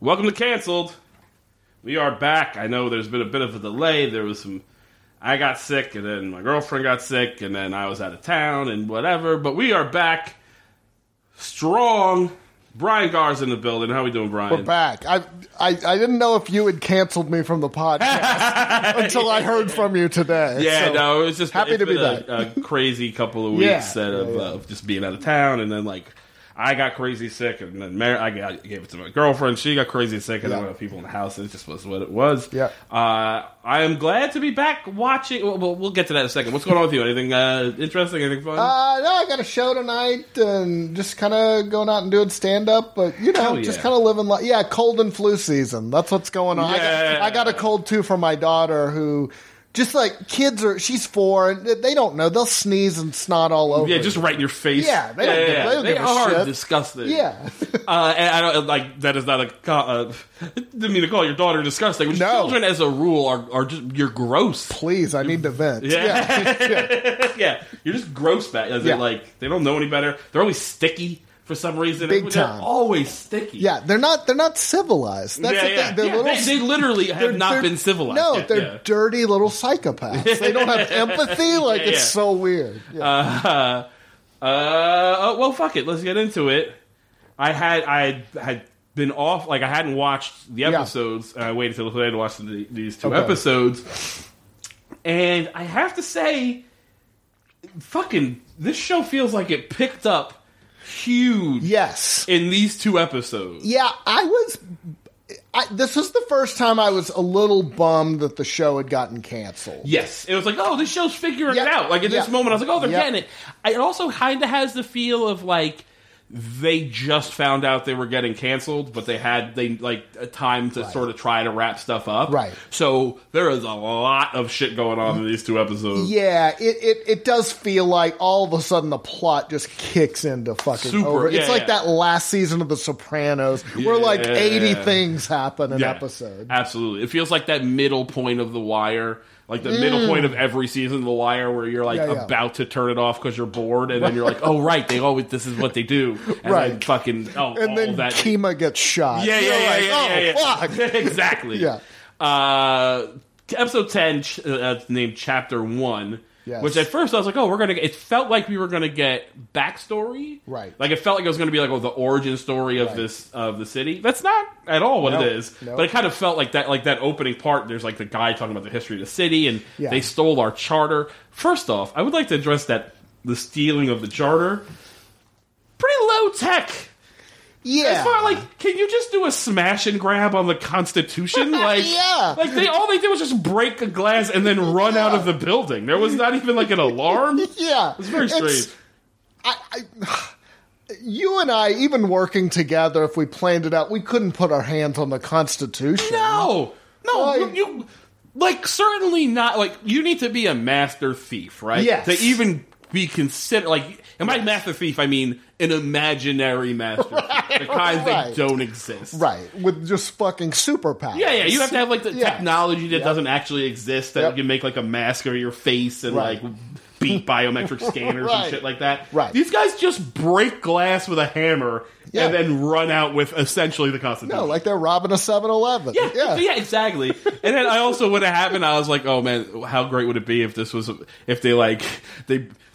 Welcome to Canceled. We are back. I know there's been a bit of a delay. There was some... I got sick, and then my girlfriend got sick, and then I was out of town, and whatever. But we are back. Strong. Brian Gar's in the building. How we doing, Brian? We're back. I didn't know if you had canceled me from the podcast until I heard from you today. Yeah, so no, it was just happy to be back. A crazy couple of weeks of just being out of town, and then like I got crazy sick, and then I gave it to my girlfriend. She got crazy sick, and I don't know people in the house. It just was what it was. Yeah. I am glad to be back watching. Well, we'll get to that in a second. What's going on with you? Anything interesting? Anything fun? No, I got a show tonight and just kind of going out and doing stand-up. But, you know, just kind of living life. Yeah, cold and flu season. That's what's going on. Yeah. I got a cold, too, from my daughter who... Just like kids are, she's 4, and they don't know. They'll sneeze and snot all over. Yeah, just right in your face. Yeah, they don't give a shit. Disgusting. Yeah, and I don't like that. Is not a. Didn't mean to call your daughter disgusting. No. Children, as a rule, are just you're gross. Please, I need to vent. Yeah. Yeah. You're just gross. Like they don't know any better. They're always sticky. For some reason, they're always sticky. Yeah, they're not civilized. That's they literally have not been civilized. No, they're dirty little psychopaths. They don't have empathy. Like it's so weird. Yeah. Well, fuck it. Let's get into it. I had been off. Like I hadn't watched the episodes. I waited till today to watch these two episodes. And I have to say, fucking this show feels like it picked up. Huge. Yes. In these two episodes. Yeah, this was the first time I was a little bummed that the show had gotten canceled. Yes. It was like, oh, this show's figuring it out. Like, in this moment, I was like, oh, they're getting it. It also kind of has the feel of, like, they just found out they were getting canceled, but they had time to sort of try to wrap stuff up. Right. So there is a lot of shit going on in these two episodes. Yeah, it does feel like all of a sudden the plot just kicks into fucking over. It's like that last season of The Sopranos where like 80 things happen in an episode. Absolutely. It feels like that middle point of The Wire. Like the middle point of every season of The Wire where you're like about to turn it off because you're bored and then you're like, oh, right, they always, this is what they do. And then fucking, and then Kima gets shot. Yeah, yeah, yeah, like, fuck. Exactly. Yeah. Episode 10, named Chapter 1. Yes. Which at first I was like, oh, we're going to... It felt like we were going to get backstory. Right. Like, it felt like it was going to be like, oh, the origin story of this of the city. That's not at all what it is. Nope. But it kind of felt like that opening part, there's like the guy talking about the history of the city, and they stole our charter. First off, I would like to address that the stealing of the charter. Pretty low tech. Yeah. As far like, can you just do a smash and grab on the Constitution? Like, like they did was just break a glass and then run out of the building. There was not even like an alarm. Yeah, it was very strange. You and I, even working together, if we planned it out, we couldn't put our hands on the Constitution. No, like, you like certainly not. Like, you need to be a master thief, right? Yes. To even be considered like. And by master thief, I mean an imaginary master thief. The kinds that don't exist. Right. With just fucking superpowers. Yeah, yeah. You have to have, like, the technology that doesn't actually exist that you can make, like, a mask over your face and, like, beat biometric scanners and shit like that. Right. These guys just break glass with a hammer and then run out with, essentially, the Constitution. No, like they're robbing a 7-Eleven. Yeah, yeah. Yeah, exactly. And then I also, when it happened, I was like, oh, man, how great would it be if this was, if they, like,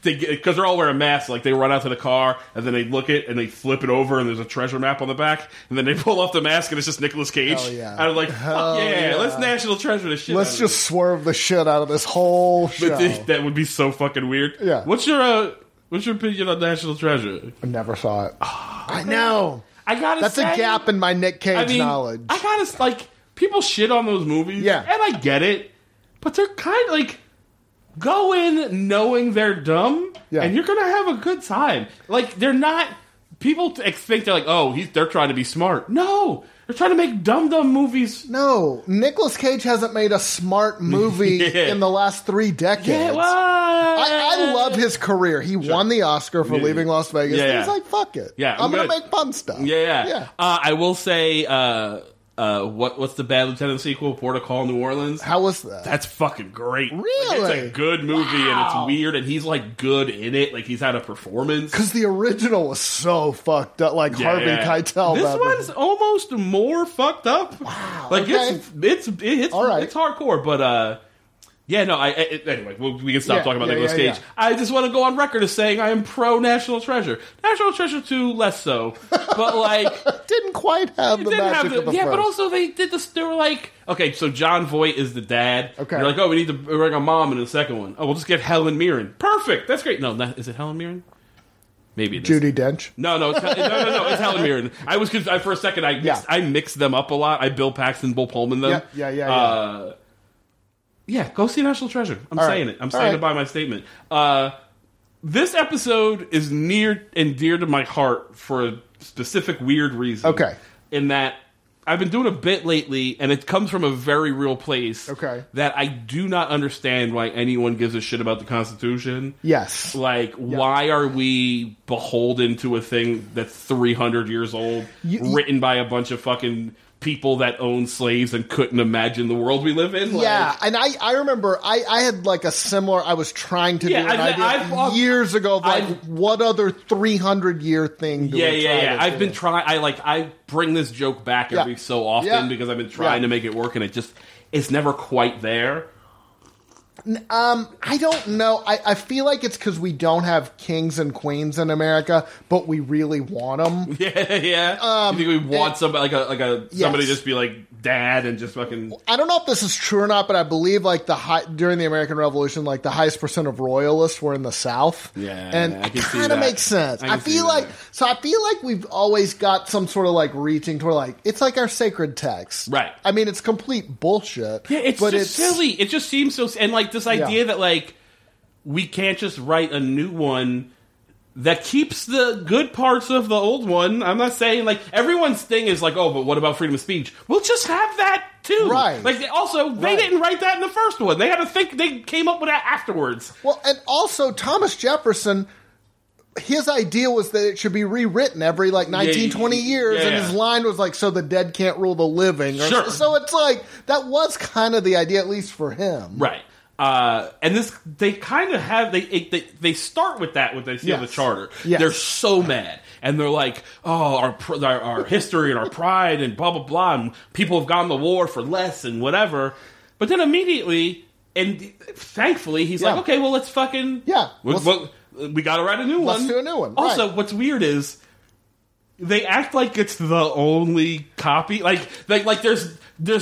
because they're all wearing masks, like they run out to the car and then they look it and they flip it over and there's a treasure map on the back and then they pull off the mask and it's just Nicolas Cage. Oh yeah! I was like, fuck yeah, let's National Treasure this shit. Let's just swerve the shit out of this whole show. That would be so fucking weird. Yeah. What's your opinion on National Treasure? I never saw it. Oh, I know. I gotta. That's say, a gap in my Nick Cage knowledge. I gotta like people shit on those movies. Yeah, and I get it, but they're kind of like. Go in knowing they're dumb, and you're gonna have a good time. Like they're not. People think they're like, oh, they're trying to be smart. No, they're trying to make dumb movies. No, Nicolas Cage hasn't made a smart movie in the last 3 decades. Yeah, well, I love his career. He won the Oscar for Leaving Las Vegas. Yeah, yeah. He's like, fuck it. Yeah, I'm gonna make fun stuff. Yeah, yeah. I will say. What's the Bad Lieutenant sequel? Port of Call, New Orleans. How was that? That's fucking great. Really? Like, it's a good movie, wow. And it's weird, and he's like good in it. Like he's had a performance. Because the original was so fucked up. Like Harvey Keitel. This one's almost more fucked up. Wow. Like it's all right. It's hardcore, but yeah, no. Anyway, we can stop talking about Nicolas Cage. Yeah. I just want to go on record as saying I am pro National Treasure. National Treasure 2, less so, but like didn't quite have the magic of the first. But also they did this. They were like, okay, so John Voight is the dad. Okay, you're like, oh, we need to bring a mom in the second one. Oh, we'll just get Helen Mirren. Perfect. That's great. No, is it Helen Mirren? Maybe it is. Judy Dench. No, it's Helen Mirren. I was confused for a second. I mixed them up a lot. I Bill Paxton, Bill Pullman them. Yeah. Yeah, go see National Treasure. I'm all saying right. it. I'm all saying right. it by my statement. This episode is near and dear to my heart for a specific weird reason. Okay. In that I've been doing a bit lately, and it comes from a very real place. Okay. That I do not understand why anyone gives a shit about the Constitution. Yes. Like, why are we beholden to a thing that's 300 years old, written by a bunch of fucking people that owned slaves and couldn't imagine the world we live in. Like, yeah, and I remember I had like a similar. I was trying to do an idea years ago. Of like, what other 300-year thing? Do we try to I've been trying. I bring this joke back every so often because I've been trying to make it work, and it's never quite there. I don't know. I feel like it's because we don't have kings and queens in America, but we really want them. Yeah. You think we want somebody somebody just be like dad and just fucking. I don't know if this is true or not, but I believe like during the American Revolution, like the highest percent of royalists were in the South. Yeah, and it kind of makes sense. I feel like I feel like we've always got some sort of like reaching toward like it's like our sacred text, right? I mean, it's complete bullshit. Yeah, it's silly. It just seems so and like. This idea that like we can't just write a new one that keeps the good parts of the old one. I'm not saying like everyone's thing is like, oh, but what about freedom of speech? We'll just have that too, right? Like they didn't write that in the first one. They had to think. They came up with that afterwards. Well, and also Thomas Jefferson. His idea was that it should be rewritten every, 20 years, and his line was like, so the dead can't rule the living. Or, sure. So it's like, that was kind of the idea, at least for him. Right. And this, they kind of have, they start with that when they see the charter. Yes. They're so mad. And they're like, oh, our history and our pride and blah, blah, blah, and people have gone to war for less and whatever. But then immediately, and thankfully, he's like, okay, well, let's fucking... Yeah. We gotta write a new one. Let's do a new one. Also, what's weird is they act like it's the only copy. Like there's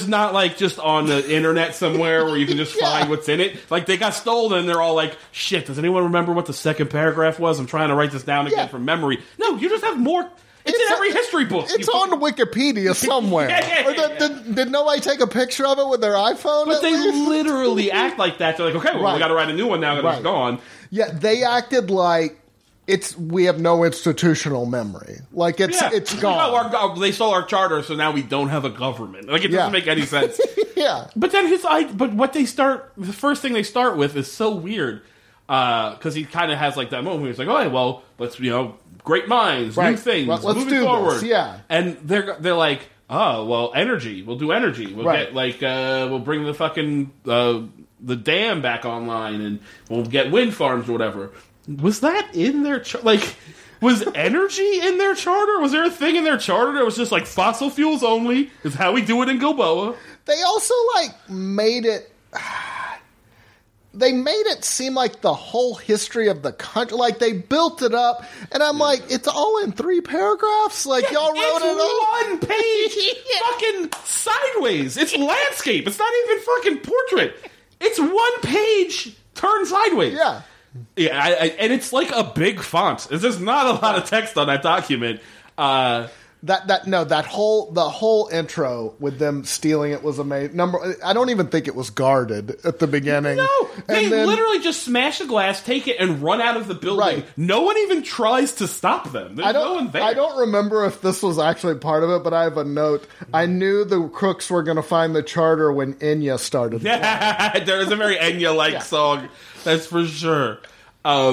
not like just on the internet somewhere where you can just find what's in it. Like they got stolen and they're all like, shit, does anyone remember what the second paragraph was? I'm trying to write this down again from memory. No, you just have more. It's in every history book. It's on Wikipedia somewhere. Did nobody take a picture of it with their iPhone? But they literally act like that. They're like, okay, well, we got to write a new one now that it's gone. Yeah, they acted like we have no institutional memory. Like it's gone. They stole our charter, so now we don't have a government. Like it doesn't make any sense. But then the first thing they start with is so weird. Because he kind of has like that moment where he's like, "Oh, well, let's great minds, new things, let's moving forward." This. Yeah, and they're like, "Oh, well, energy. We'll do energy. We'll get we'll bring the fucking the dam back online, and we'll get wind farms or whatever." Was that in their was energy in their charter? Was there a thing in their charter that was just like fossil fuels only? Is how we do it in Gilboa. They also made it. They made it seem like the whole history of the country, they built it up, and I'm it's all in three paragraphs. Y'all wrote it all one page, fucking sideways. It's landscape. It's not even fucking portrait. It's one page turned sideways. Yeah. And it's like a big font. There's just not a lot of text on that document. The whole intro with them stealing it was amazing. I don't even think it was guarded at the beginning. No, they literally just smash the glass, take it, and run out of the building. Right. No one even tries to stop them. There's no one there. I don't remember if this was actually part of it, but I have a note. I knew the crooks were going to find the charter when Enya started. Yeah, there was a very Enya-like song. That's for sure. I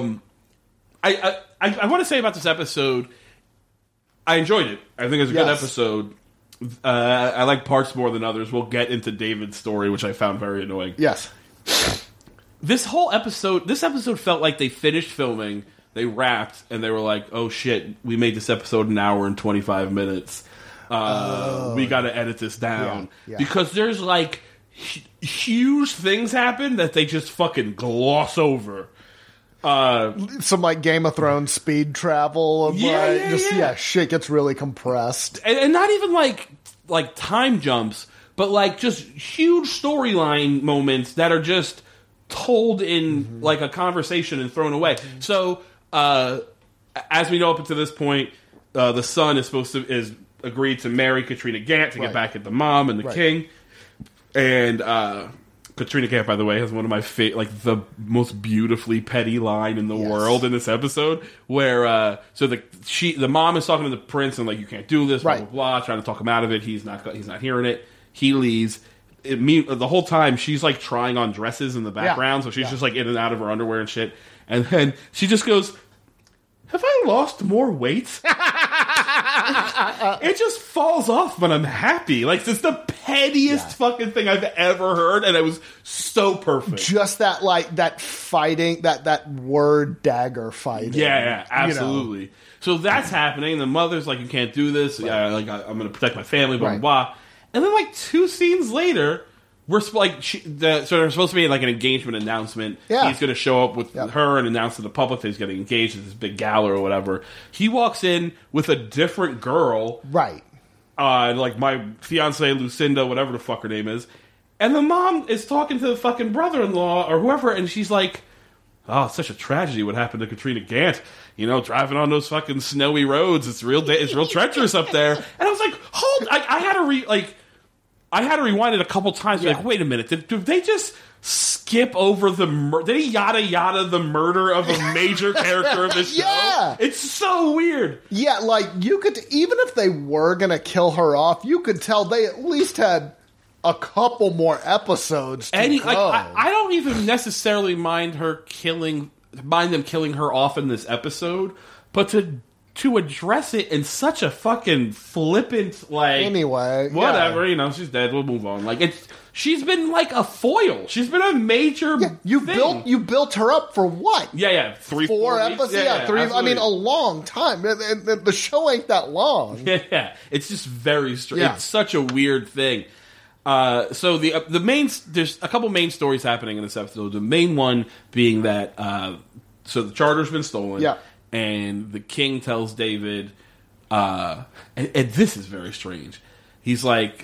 want to say about this episode. I enjoyed it. I think it was a good episode. I like parts more than others. We'll get into David's story, which I found very annoying. Yes. This whole episode... This episode felt like they finished filming, they wrapped, and they were like, oh shit, we made this episode an hour and 25 minutes. We gotta edit this down. Yeah, yeah. Because there's like... huge things happen that they just fucking gloss over. Some like Game of Thrones speed travel. Shit gets really compressed. And not even like time jumps, but like just huge storyline moments that are just told in like a conversation and thrown away. So, as we know up until this point, the son is agreed to marry Katrina Gantt to get back at the mom and the king. And Katrina Gantt, by the way, has one of my the most beautifully petty line in the world in this episode, where the mom is talking to the prince and like, you can't do this, blah blah blah, trying to talk him out of it. He's not hearing it. He leaves. The whole time she's like trying on dresses in the background, so she's just like in and out of her underwear and shit. And then she just goes, "Have I lost more weight?" It just falls off when I'm happy. Like, it's the pettiest fucking thing I've ever heard, and it was so perfect. Just that, like, that fighting, that word dagger fighting. Yeah, yeah, absolutely. You know? So that's happening. The mother's like, you can't do this. Yeah, like, I'm going to protect my family, blah, blah, blah. And then, like, 2 scenes later, we're like, so there's supposed to be, like, an engagement announcement. Yeah. He's going to show up with her and announce to the public that he's getting engaged at this big gala or whatever. He walks in with a different girl. Right. Like my fiance, Lucinda, whatever the fuck her name is. And the mom is talking to the fucking brother-in-law or whoever, and she's like, oh, it's such a tragedy what happened to Katrina Gantt. You know, driving on those fucking snowy roads. It's real treacherous up there. And I was like, I had to rewind it a couple times. Yeah. Like, wait a minute. Did they just skip over the murder? Did he yada yada the murder of a major character of this show? It's so weird. Yeah, like, you could... Even if they were going to kill her off, you could tell they at least had a couple more episodes to go. I don't even necessarily mind them killing her off in this episode, but to address it in such a fucking flippant, like... Anyway. Whatever, you know, she's dead, we'll move on. Like, it's... She's been, like, a foil. She's been a major thing. You built her up for what? Yeah, yeah. 4 episodes? Yeah, three. Absolutely. I mean, a long time. The show ain't that long. Yeah, yeah. It's just very strange. Yeah. It's such a weird thing. So the main... There's a couple main stories happening in this episode. The main one being that... so the charter's been stolen. Yeah. And the king tells David, and this is very strange. He's like,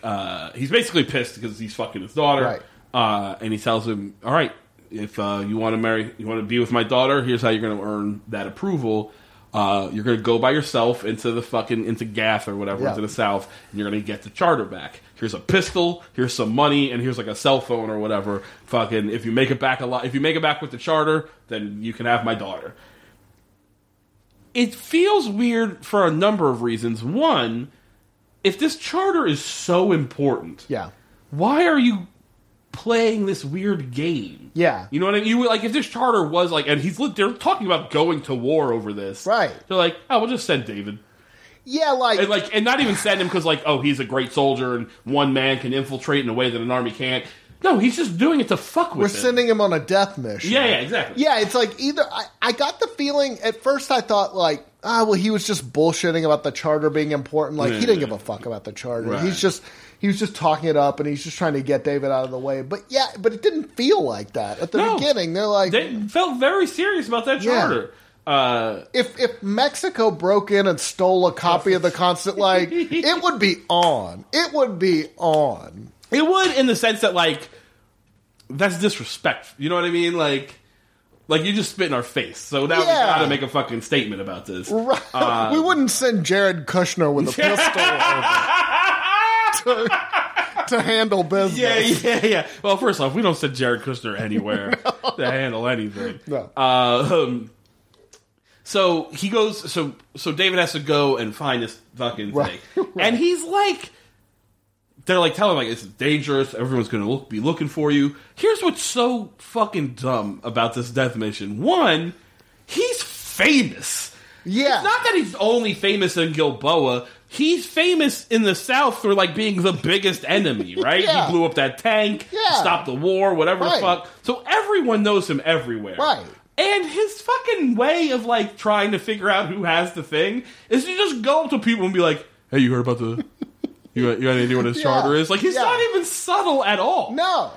he's basically pissed because he's fucking his daughter. Right. And he tells him, all right, if you want to be with my daughter, here's how you're going to earn that approval. You're going to go by yourself into Gath or whatever, into the south, and you're going to get the charter back. Here's a pistol, here's some money, and here's like a cell phone or whatever. Fucking, if you make it back if you make it back with the charter, then you can have my daughter. It feels weird for a number of reasons. One, if this charter is so important, why are you playing this weird game? Yeah, you know what I mean. If this charter was like, and they're talking about going to war over this, right? They're like, oh, we'll just send David. Yeah, and not even send him because he's a great soldier and one man can infiltrate in a way that an army can't. No, he's just doing it to fuck with him. We're sending him on a death mission. Yeah, yeah, exactly. Yeah, it's like either... I got the feeling... At first I thought like, he was just bullshitting about the charter being important. Like, he didn't give a fuck about the charter. Right. He was just talking it up, and he's just trying to get David out of the way. But yeah, but it didn't feel like that. At the beginning, they're like... They felt very serious about that charter. If Mexico broke in and stole a copy of the Constant, like, it would be on. It would be on. It would, in the sense that, like, that's disrespect. You know what I mean? Like you just spit in our face. So now we gotta make a fucking statement about this. Right. We wouldn't send Jared Kushner with a pistol over to handle business. Yeah, yeah, yeah. Well, first off, we don't send Jared Kushner anywhere to handle anything. No. So he goes. So David has to go and find this fucking thing, and he's like... They're like telling him, like, it's dangerous. Everyone's going to be looking for you. Here's what's so fucking dumb about this death mission. One, he's famous. Yeah. It's not that he's only famous in Gilboa. He's famous in the South for, like, being the biggest enemy, right? Yeah. He blew up that tank, stopped the war, whatever the fuck. So everyone knows him everywhere. Right. And his fucking way of, like, trying to figure out who has the thing is to just go up to people and be like, hey, you heard about the... You got any idea what his charter is? Like, he's not even subtle at all. No.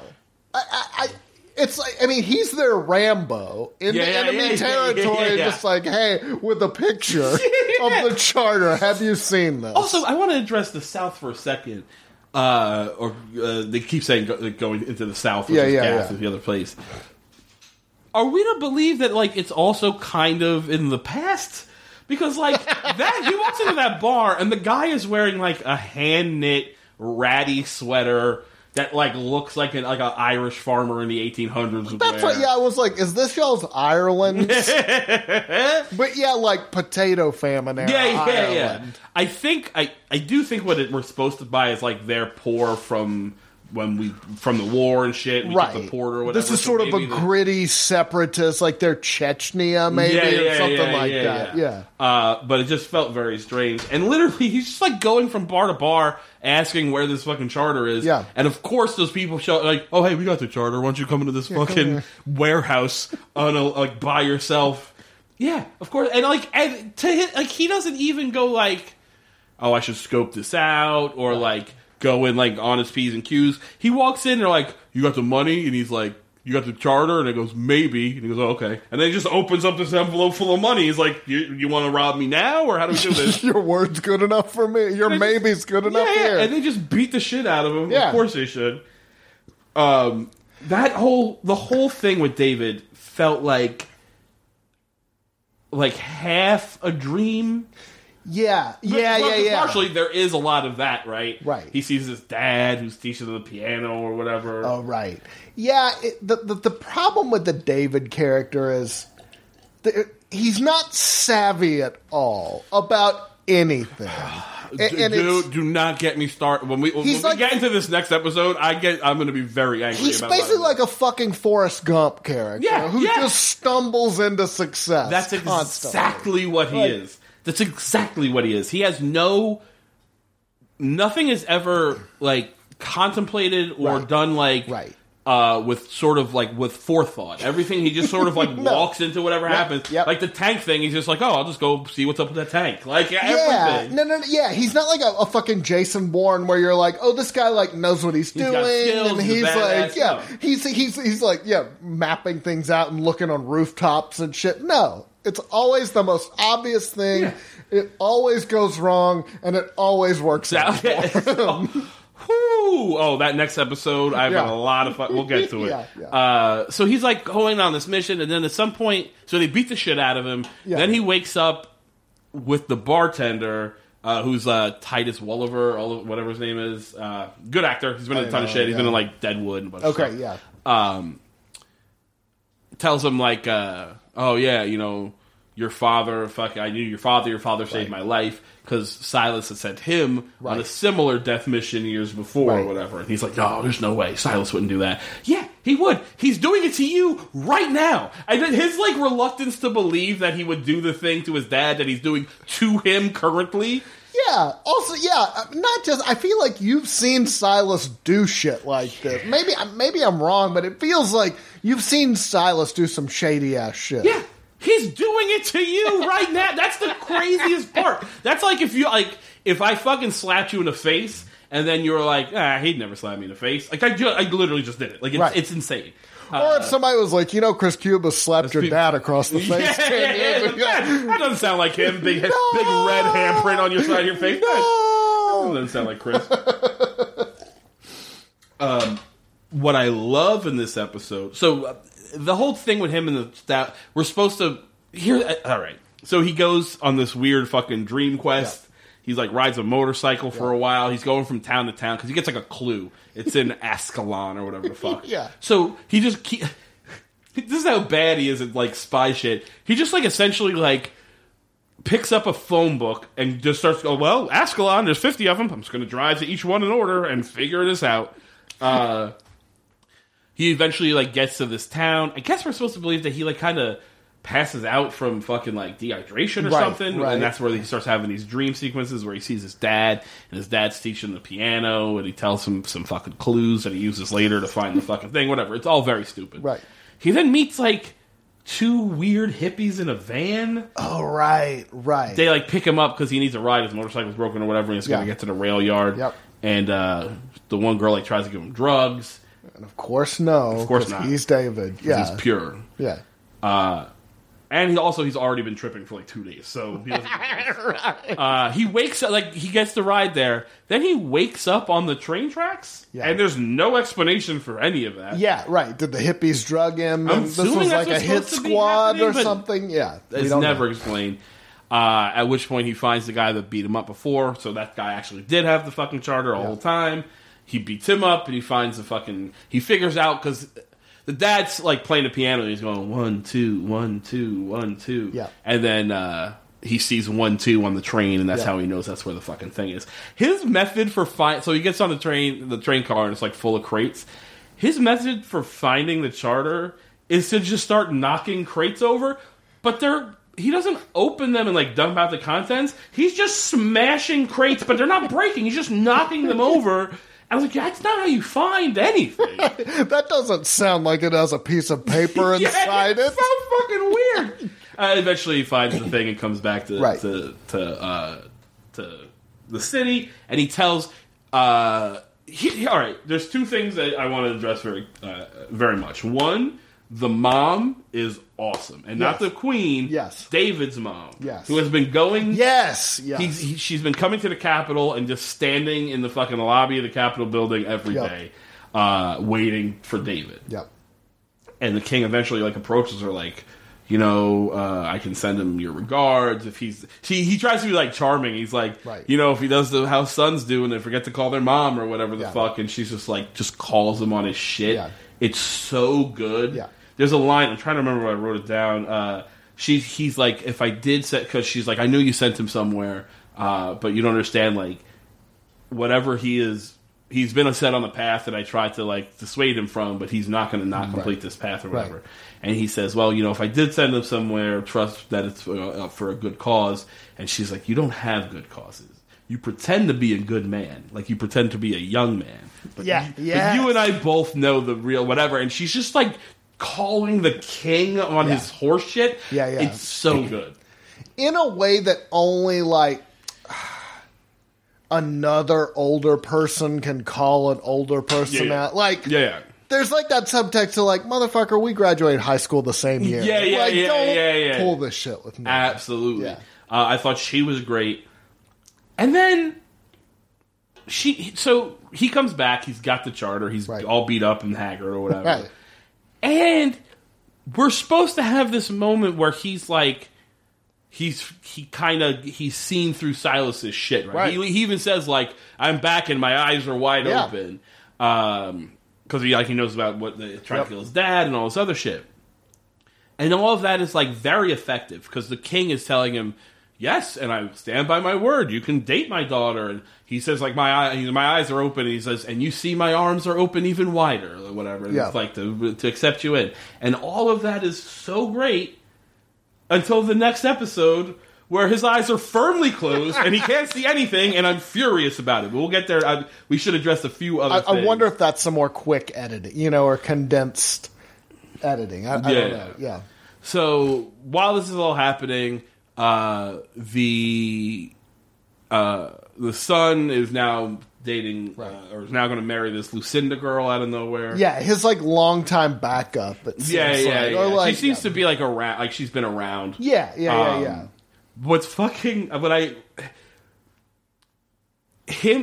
It's like, I mean, he's their Rambo in the enemy territory. Just like, hey, with a picture of the charter. Have you seen this? Also, I want to address the South for a second. They keep saying going into the South, which is Gath is the other place. Are we to believe that, like, it's also kind of in the past? Because, like, that he walks into that bar and the guy is wearing, like, a hand knit ratty sweater that, like, looks like an Irish farmer in the 1800s would wear. What, I was like, is this y'all's Ireland? But, like, potato famine era Ireland. I do think what we're supposed to buy is, like, they're poor from the war and shit. We get the port or whatever. This is sort of a gritty separatist, like they're Chechnya maybe or something like that. But it just felt very strange. And literally, he's just like going from bar to bar asking where this fucking charter is. Yeah. And of course, those people shout like, "Oh hey, we got the charter. Why don't you come into this fucking warehouse like by yourself?" Yeah, of course. And like, he doesn't even go like, "Oh, I should scope this out," or like. Go in, like, on his P's and Q's. He walks in, they're like, you got the money? And he's like, you got the charter? And he goes, maybe. And he goes, oh, okay. And then he just opens up this envelope full of money. He's like, you want to rob me now? Or how do we do this? Your word's good enough for me. Your maybe's good enough here. And they just beat the shit out of him. Yeah. Of course they should. The whole thing with David felt like half a dream. Yeah. Partially, there is a lot of that, right? Right. He sees his dad who's teaching him the piano or whatever. Oh, right. Yeah, the problem with the David character is he's not savvy at all about anything. And do not get me started. When we get into this next episode, I'm going to be very angry. He's basically like a fucking Forrest Gump character who just stumbles into success. That's exactly what he is. That's exactly what he is. He has nothing is ever like contemplated or done like with sort of like with forethought. Everything he just sort of like walks into whatever happens. Yep. Like the tank thing, he's just like, oh, I'll just go see what's up with that tank. Like everything. No. Yeah, he's not like a fucking Jason Bourne where you're like, oh, this guy like knows what he's doing, got skills, and he's like, he's like mapping things out and looking on rooftops and shit. No. It's always the most obvious thing. Yeah. It always goes wrong, and it always works out. That next episode, I have a lot of fun. We'll get to it. So he's like going on this mission, and then at some point, so they beat the shit out of him. Yeah. Then he wakes up with the bartender, who's Titus Welliver, whatever his name is. Good actor. He's been in a ton of shit. He's been in like Deadwood and a bunch of shit. Okay, yeah. Tells him like... oh, yeah, you know, your father, I knew your father saved my life, because Silas had sent him on a similar death mission years before or whatever. And he's like, no, there's no way, Silas wouldn't do that. Yeah, he would. He's doing it to you right now. And his, like, reluctance to believe that he would do the thing to his dad that he's doing to him currently... Yeah, also, not just... I feel like you've seen Silas do shit like this. Maybe I'm wrong, but it feels like you've seen Silas do some shady-ass shit. Yeah, he's doing it to you right now. That's the craziest part. That's like if I fucking slapped you in the face, and then you're like, he'd never slap me in the face. Like, I literally just did it. Like, it's insane. Or if somebody was like, you know, Chris Cuba slapped your dad across the face. That doesn't sound like him. Big big red handprint on your side of your face. No. That doesn't sound like Chris. What I love in this episode... So, the whole thing with him and the staff... We're supposed to... all right. So, he goes on this weird fucking dream quest. Yeah. He's like, rides a motorcycle for a while. He's going from town to town because he gets like a clue. It's in Ascalon or whatever the fuck. Yeah. So he just this is how bad he is at like spy shit. He just like essentially like picks up a phone book and just starts going, well, Ascalon, there's 50 of them. I'm just going to drive to each one in order and figure this out. He eventually like gets to this town. I guess we're supposed to believe that he like kind of passes out from fucking like dehydration or something. Right. And that's where he starts having these dream sequences where he sees his dad, and his dad's teaching the piano, and he tells him some fucking clues that he uses later to find the fucking thing, whatever. It's all very stupid. Right. He then meets like two weird hippies in a van. Oh, right. They like pick him up because he needs a ride. His motorcycle's broken or whatever, and he's going to get to the rail yard. Yep. And the one girl like tries to give him drugs. And of course Of course not. He's David. Yeah. He's pure. Yeah. And he's already been tripping for like 2 days, so he doesn't he wakes up, like he gets the ride there, then he wakes up on the train tracks, and there's no explanation for any of that. Yeah, right. Did the hippies drug him? I'm assuming this was like a hit squad or something. Yeah, it's never explained. At which point he finds the guy that beat him up before, so that guy actually did have the fucking charter the whole time. He beats him up, and he finds the fucking... He figures out, because... The dad's like playing the piano, and he's going 1, 2, 1, 2, 1, 2, yeah. And then he sees 1, 2 on the train, and that's how he knows that's where the fucking thing is. His method for so he gets on the train car, and it's like full of crates. His method for finding the charter is to just start knocking crates over, but he doesn't open them and like dump out the contents. He's just smashing crates, but they're not breaking. He's just knocking them over. I was like, that's not how you find anything. That doesn't sound like it has a piece of paper inside it. It sounds fucking weird. Eventually he finds the thing and comes back to the city, and he tells... all right, there's two things that I want to address very much. One, the mom is awesome. And not the queen, David's mom. Yes. Who has been going... Yes. She's been coming to the Capitol and just standing in the fucking lobby of the Capitol building every day, waiting for David. Yep. And the king eventually like approaches her like, you know, I can send him your regards. If he's... He tries to be like charming. He's like, you know, if he does how sons do and they forget to call their mom or whatever the fuck, and she's just like, just calls him on his shit. Yeah. It's so good. Yeah. There's a line, I'm trying to remember where I wrote it down. He's like, if I did set, because she's like, I knew you sent him somewhere, but you don't understand, like, whatever he is, he's been set on the path that I tried to, like, dissuade him from, but he's not going to not complete this path or whatever. Right. And he says, well, you know, if I did send him somewhere, trust that it's for a good cause. And she's like, you don't have good causes. You pretend to be a good man. Like, you pretend to be a young man. But but you and I both know the real whatever. And she's just, like... calling the king on his horse shit. Yeah. It's so good. In a way that only, like, another older person can call an older person out. Like, there's, like, that subtext of, like, motherfucker, we graduated high school the same year. Don't pull this shit with me. Absolutely. Yeah. I thought she was great. And then... So, he comes back. He's got the charter. He's all beat up and haggard or whatever. Right. And we're supposed to have this moment where he's like, he's seen through Silas's shit, right? He even says like, I'm back and my eyes are wide open, because he knows about what the trying to kill his dad and all this other shit, and all of that is like very effective because the king is telling him, yes, and I stand by my word. You can date my daughter. And he says, like, my eyes are open. And he says, and you see my arms are open even wider or whatever. And it's like to accept you in. And all of that is so great until the next episode where his eyes are firmly closed and he can't see anything. And I'm furious about it. But we'll get there. We should address a few other things. I wonder if that's some more quick editing, you know, or condensed editing. I don't know. Yeah. So while this is all happening... the son is now dating or is now going to marry this Lucinda girl out of nowhere. Yeah, his like longtime backup. Like, she seems to be like around, like she's been around. Yeah.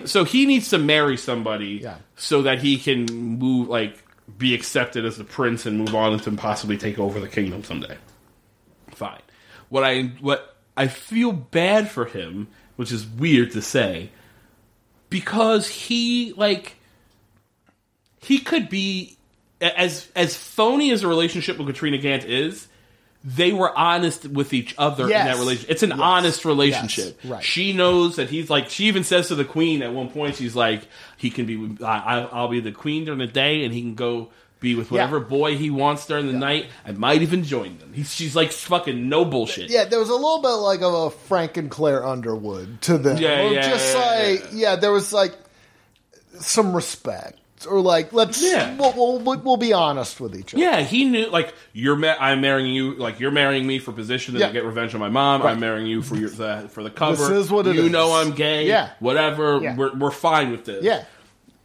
So he needs to marry somebody so that he can move, like, be accepted as the prince and move on and possibly take over the kingdom someday. Fine. What I feel bad for him, which is weird to say, because he could be as phony as a relationship with Katrina Gantt is. They were honest with each other in that relationship. It's an honest relationship. Yes. Right. She knows that he's like. She even says to the queen at one point, she's like, "He can be. I'll be the queen during the day, and he can go be with whatever boy he wants during the night. I might even join them. She's like fucking no bullshit. Yeah, there was a little bit like of a Frank and Claire Underwood to them. There was like some respect. Or like, we'll be honest with each other. Yeah, he knew, like, I'm marrying you, like, you're marrying me for position to get revenge on my mom. Right. I'm marrying you for the cover. This is what it is. You know I'm gay. Yeah. Whatever. Yeah. We're fine with this. Yeah.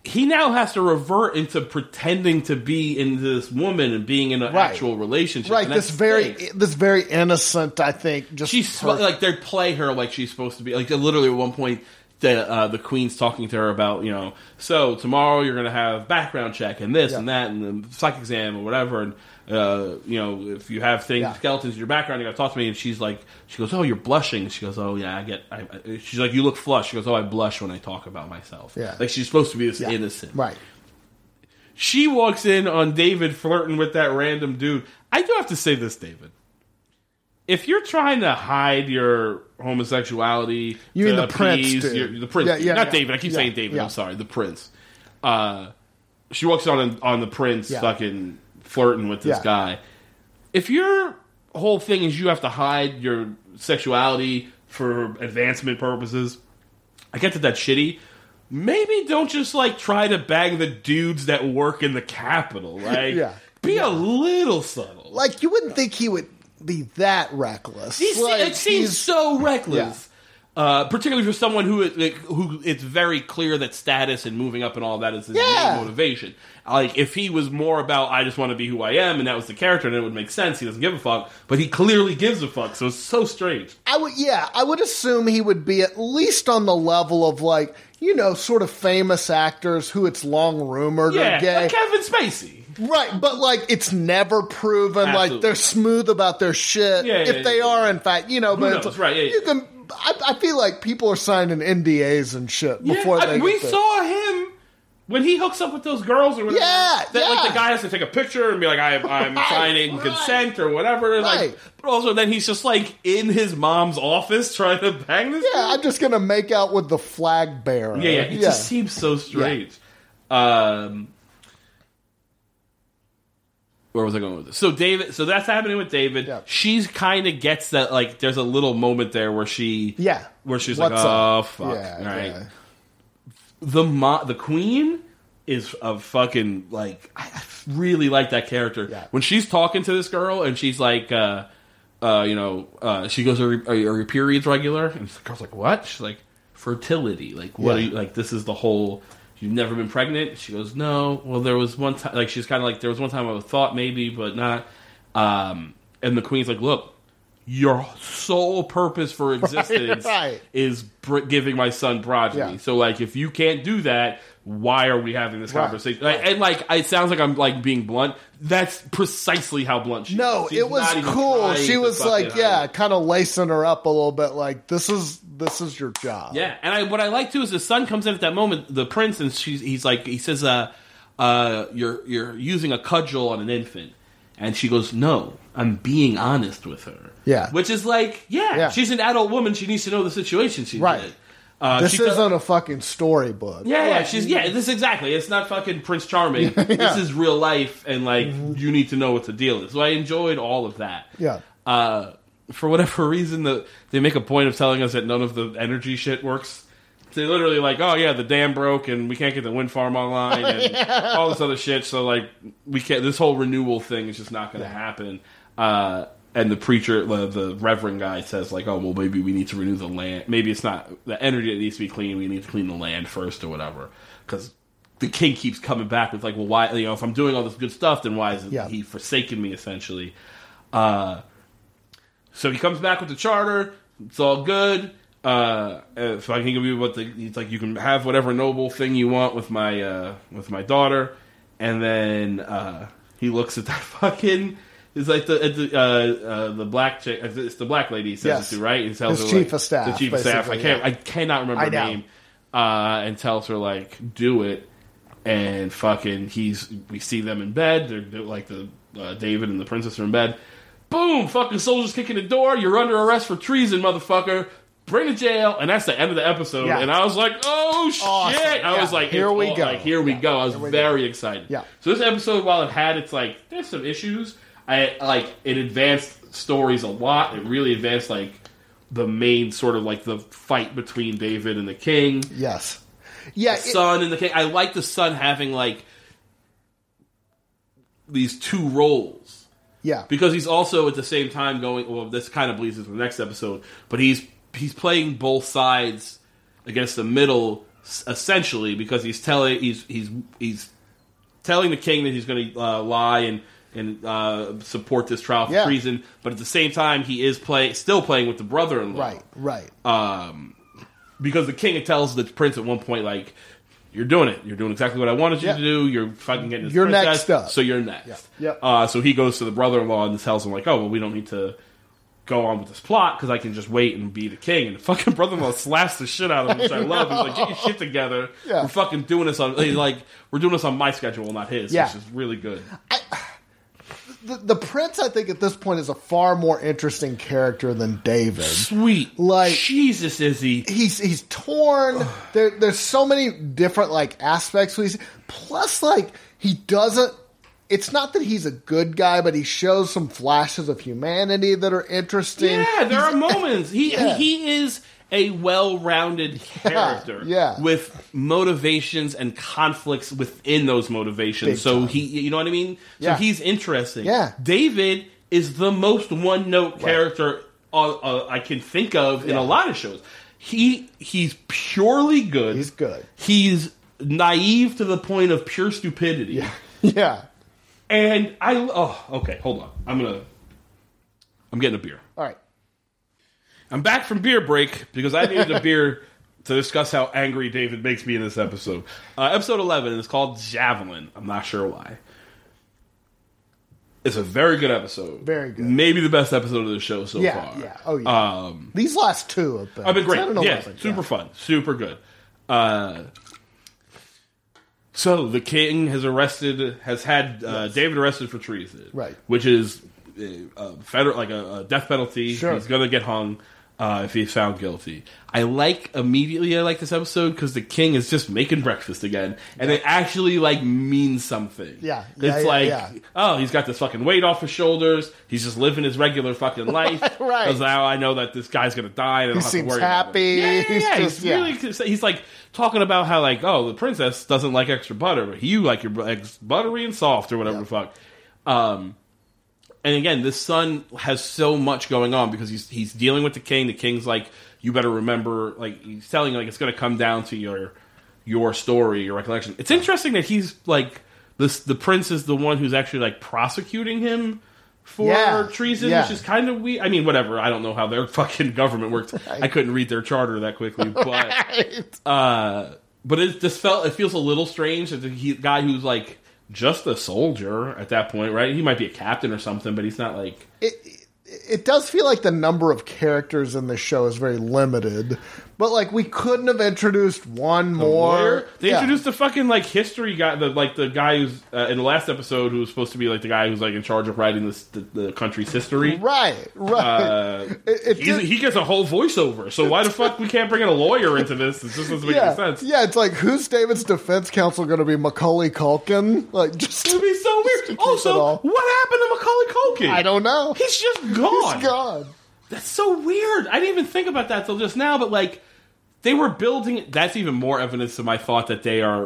He now has to revert into pretending to be in this woman and being in an actual relationship. Right. And this very innocent, I think. Just she's like they play her like she's supposed to be. Like literally at one point. The queen's talking to her about, you know, so tomorrow you're going to have background check and this and that and the psych exam or whatever. And, you know, if you have things, skeletons in your background, you got to talk to me. And she's like, she goes, oh, you're blushing. She goes, oh, yeah, she's like, you look flushed. She goes, oh, I blush when I talk about myself. Yeah. Like she's supposed to be this innocent. Right. She walks in on David flirting with that random dude. I do have to say this, David. If you're trying to hide your homosexuality, you're the prince. You're the prince. Not David. I keep saying David. Yeah. I'm sorry. The prince. She walks on the prince fucking flirting with this guy. If your whole thing is you have to hide your sexuality for advancement purposes, I get that that's shitty. Maybe don't just like try to bang the dudes that work in the Capitol. Like, be a little subtle. Like, you wouldn't think he would be that reckless. It seems so reckless, particularly for someone who it's very clear that status and moving up and all that is his main motivation. Like, if he was more about, I just want to be who I am, and that was the character, and it would make sense, he doesn't give a fuck, but he clearly gives a fuck, so it's so strange. I would assume he would be at least on the level of, like, you know, sort of famous actors who it's long rumored are gay. Like Kevin Spacey. Right, but, like, it's never proven. Absolutely. Like, they're smooth about their shit. If they are, in fact, you know. But it's, right, you can. I feel like people are signing NDAs and shit before they. We saw him when he hooks up with those girls or whatever. Like, the guy has to take a picture and be like, I'm signing consent or whatever. Right. Like, but also then he's just, like, in his mom's office trying to bang this guy. I'm just going to make out with the flag bearer. It just seems so strange. Where was I going with this? So that's happening with David. Yeah. She's kind of gets that, like, there's a little moment there where she's what's like, oh, up? Fuck. Yeah, right. Yeah. The queen is a fucking, like, I really like that character. Yeah. When she's talking to this girl and she's like, she goes, are your periods regular? And the girl's like, what? She's like, fertility. Like, what are you, like, this is the whole... You've never been pregnant? She goes, no. Well, there was one time, like, she's kind of like, there was one time I thought maybe, but not. And the queen's like, look, your sole purpose for existence is giving my son progeny. Yeah. So, like, if you can't do that, why are we having this conversation? Right. And, like, it sounds like I'm, like, being blunt. That's precisely how blunt she is. No, it was cool. She was like, kind of lacing her up a little bit. Like, this is your job. Yeah, and what I like, too, is the son comes in at that moment, the prince, and he's like, he says, you're using a cudgel on an infant. And she goes, no, I'm being honest with her. Yeah. Which is like, she's an adult woman. She needs to know the situation she's in. This isn't a fucking storybook. This exactly. It's not fucking Prince Charming. This is real life, and, like, you need to know what the deal is. So I enjoyed all of that. Yeah. For whatever reason, they make a point of telling us that none of the energy shit works. They're literally like, oh, yeah, the dam broke, and we can't get the wind farm online, and all this other shit, so, like, we can't. This whole renewal thing is just not going to happen. And the preacher, the reverend guy says, like, oh, well, maybe we need to renew the land. Maybe it's not the energy that needs to be clean. We need to clean the land first or whatever. Because the king keeps coming back with, like, well, why, you know, if I'm doing all this good stuff, then why is he forsaken me, essentially? So he comes back with the charter. It's all good. So I can give you he's like, you can have whatever noble thing you want with my daughter. And then, he looks at that fucking... It's like the black chick. It's the black lady he says it to, right? He tells her, chief of staff. The chief of staff. I cannot remember her name. And tells her, like, do it. And fucking, we see them in bed. They're like David and the princess are in bed. Boom! Fucking soldiers kicking the door. You're under arrest for treason, motherfucker. bring to jail, and that's the end of the episode. Yeah. And I was like, oh, shit. Awesome. I was like, here we go. Like, here we go. I was very excited. Yeah. So this episode, while it had its, like, there's some issues, it advanced stories a lot. It really advanced, like, the main sort of, like, the fight between David and the king. Yes. Yeah. The son and the king. I like the son having, like, these two roles. Yeah. Because he's also, at the same time, going, well, this kind of bleeds into the next episode, but he's playing both sides against the middle, essentially, because he's telling the king that he's going to lie and support this trial for treason, but at the same time he is still playing with the brother-in-law, right? Because the king tells the prince at one point, like, "You're doing it. You're doing exactly what I wanted you to do. You're fucking getting this princess, next up, so you're next." Yeah. So he goes to the brother-in-law and tells him, like, "Oh, well, we don't need to go on with this plot because I can just wait and be the king." And the fucking brother-in-law slaps the shit out of him, which I love. He's like, "Get your shit together. Yeah. We're fucking doing this on we're doing this on my schedule, not his." Yeah. Which is really good. The prince, I think, at this point is a far more interesting character than David. Sweet, like, Jesus, is he? He's torn. There's so many different, like, aspects. Plus, like, he doesn't. It's not that he's a good guy, but he shows some flashes of humanity that are interesting. Yeah, there are moments. He is a well-rounded character with motivations and conflicts within those motivations. You know what I mean? Yeah. So he's interesting. Yeah. David is the most one-note character I can think of in a lot of shows. He's purely good. He's good. He's naive to the point of pure stupidity. Yeah. And okay, hold on. I'm getting a beer. All right. I'm back from beer break because I needed a beer to discuss how angry David makes me in this episode. Episode 11 is called Javelin. I'm not sure why. It's a very good episode. Very good. Maybe the best episode of the show so far. Yeah. Oh, yeah. These last two have been great. Super fun. Super good. So the king has had David arrested for treason. Right. Which is a death penalty. Sure. He's going to get hung if he's found guilty. I like this episode because the king is just making breakfast again, and it actually, like, means something. Yeah, it's he's got this fucking weight off his shoulders. He's just living his regular fucking life. Right. Because now I know that this guy's gonna die. And I don't have to worry about him. He's like talking about how, like, the princess doesn't like extra butter, but you like your eggs buttery and soft or whatever the fuck. And again, this son has so much going on because he's dealing with the king. The king's like, you better remember, like, he's telling you, like, it's going to come down to your story, your recollection. It's interesting that he's, like, this. The prince is the one who's actually, like, prosecuting him for treason, which is kind of weird. I mean, whatever. I don't know how their fucking government works. Right. I couldn't read their charter that quickly, but but it feels a little strange that the guy who's, like, just a soldier at that point, right? He might be a captain or something, but he's not, like... It does feel like the number of characters in the show is very limited, but, like, we couldn't have introduced one more. Lawyer? They introduced the fucking, like, history guy, the guy who's in the last episode who was supposed to be, like, the guy who's, like, in charge of writing the country's history. Right. He gets a whole voiceover, so why the fuck we can't bring in a lawyer into this? It just doesn't make any sense. Yeah, it's like, who's David's defense counsel going to be? Macaulay Culkin? Like, just it'd be so weird. Also, what happened to Macaulay Culkin? I don't know. He's just gone. He's gone. That's so weird. I didn't even think about that till just now, but, like, they were building... That's even more evidence to my thought that they know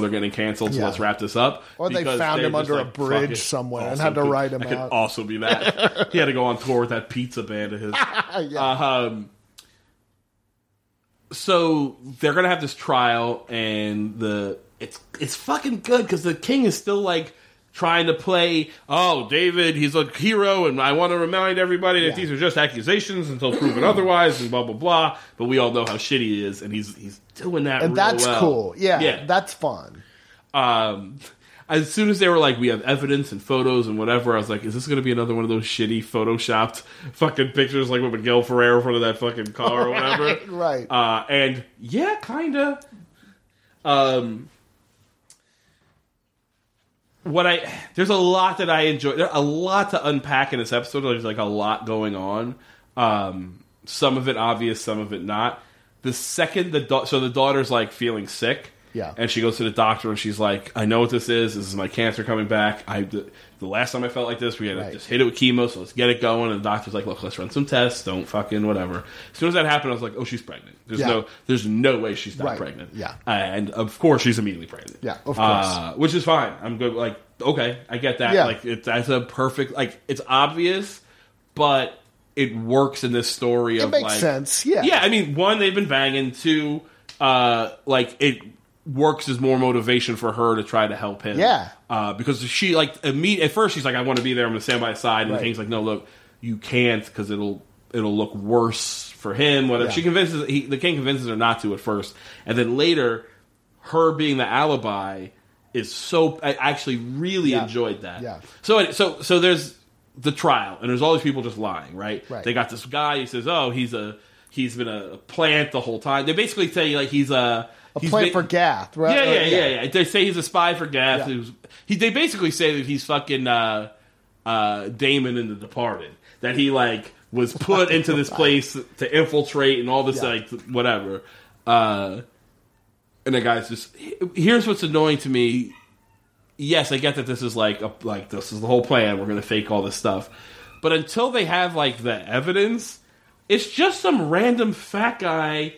they're getting canceled, so let's wrap this up. Or they found him under, like, a bridge somewhere and had to write him out. It could also be that. He had to go on tour with that pizza band of his. So they're going to have this trial, and it's fucking good, because the king is still, like... trying to play, David, he's a hero, and I want to remind everybody that these are just accusations until proven otherwise, and blah, blah, blah. But we all know how shitty he is, and he's doing that and real well. And that's cool. Yeah, that's fun. As soon as they were like, we have evidence and photos and whatever, I was like, is this going to be another one of those shitty Photoshopped fucking pictures like with Miguel Ferrer in front of that fucking car or whatever? Right. And yeah, kind of. There's a lot that I enjoy. There's a lot to unpack in this episode. There's, like, a lot going on. Some of it obvious, some of it not. The second the daughter's like feeling sick. Yeah. And she goes to the doctor and she's like, I know what this is. This is my cancer coming back. The last time I felt like this, we had to just hit it with chemo, so let's get it going. And the doctor's like, look, let's run some tests. Don't fucking whatever. As soon as that happened, I was like, oh, she's pregnant. There's no way she's not pregnant. Yeah. And of course she's immediately pregnant. Yeah, of course. Which is fine. I'm good. Like, okay, I get that. Yeah. Like, that's a perfect, like, it's obvious, but it works in this story. It makes sense. Yeah. Yeah. I mean, one, they've been banging. Two, like, it works as more motivation for her to try to help him. Yeah. Because she, like, at first she's like, I want to be there, I'm going to stand by his side. And King's like, no, look, you can't, because it'll look worse for him. Whether she convinces, the King convinces her not to at first. And then later, her being the alibi is so, I actually really enjoyed that. Yeah. So there's the trial, and there's all these people just lying, right? Right. They got this guy, he says, oh, he's been a plant the whole time. They basically tell you, like, he's playing for Gath, right? Yeah. They say he's a spy for Gath. Yeah. They basically say that he's fucking Damon in The Departed. That he, like, was put into this place to infiltrate and all this, like, whatever. And the guy's just... Here's what's annoying to me. Yes, I get that this is, like, this is the whole plan. We're going to fake all this stuff. But until they have, like, the evidence, it's just some random fat guy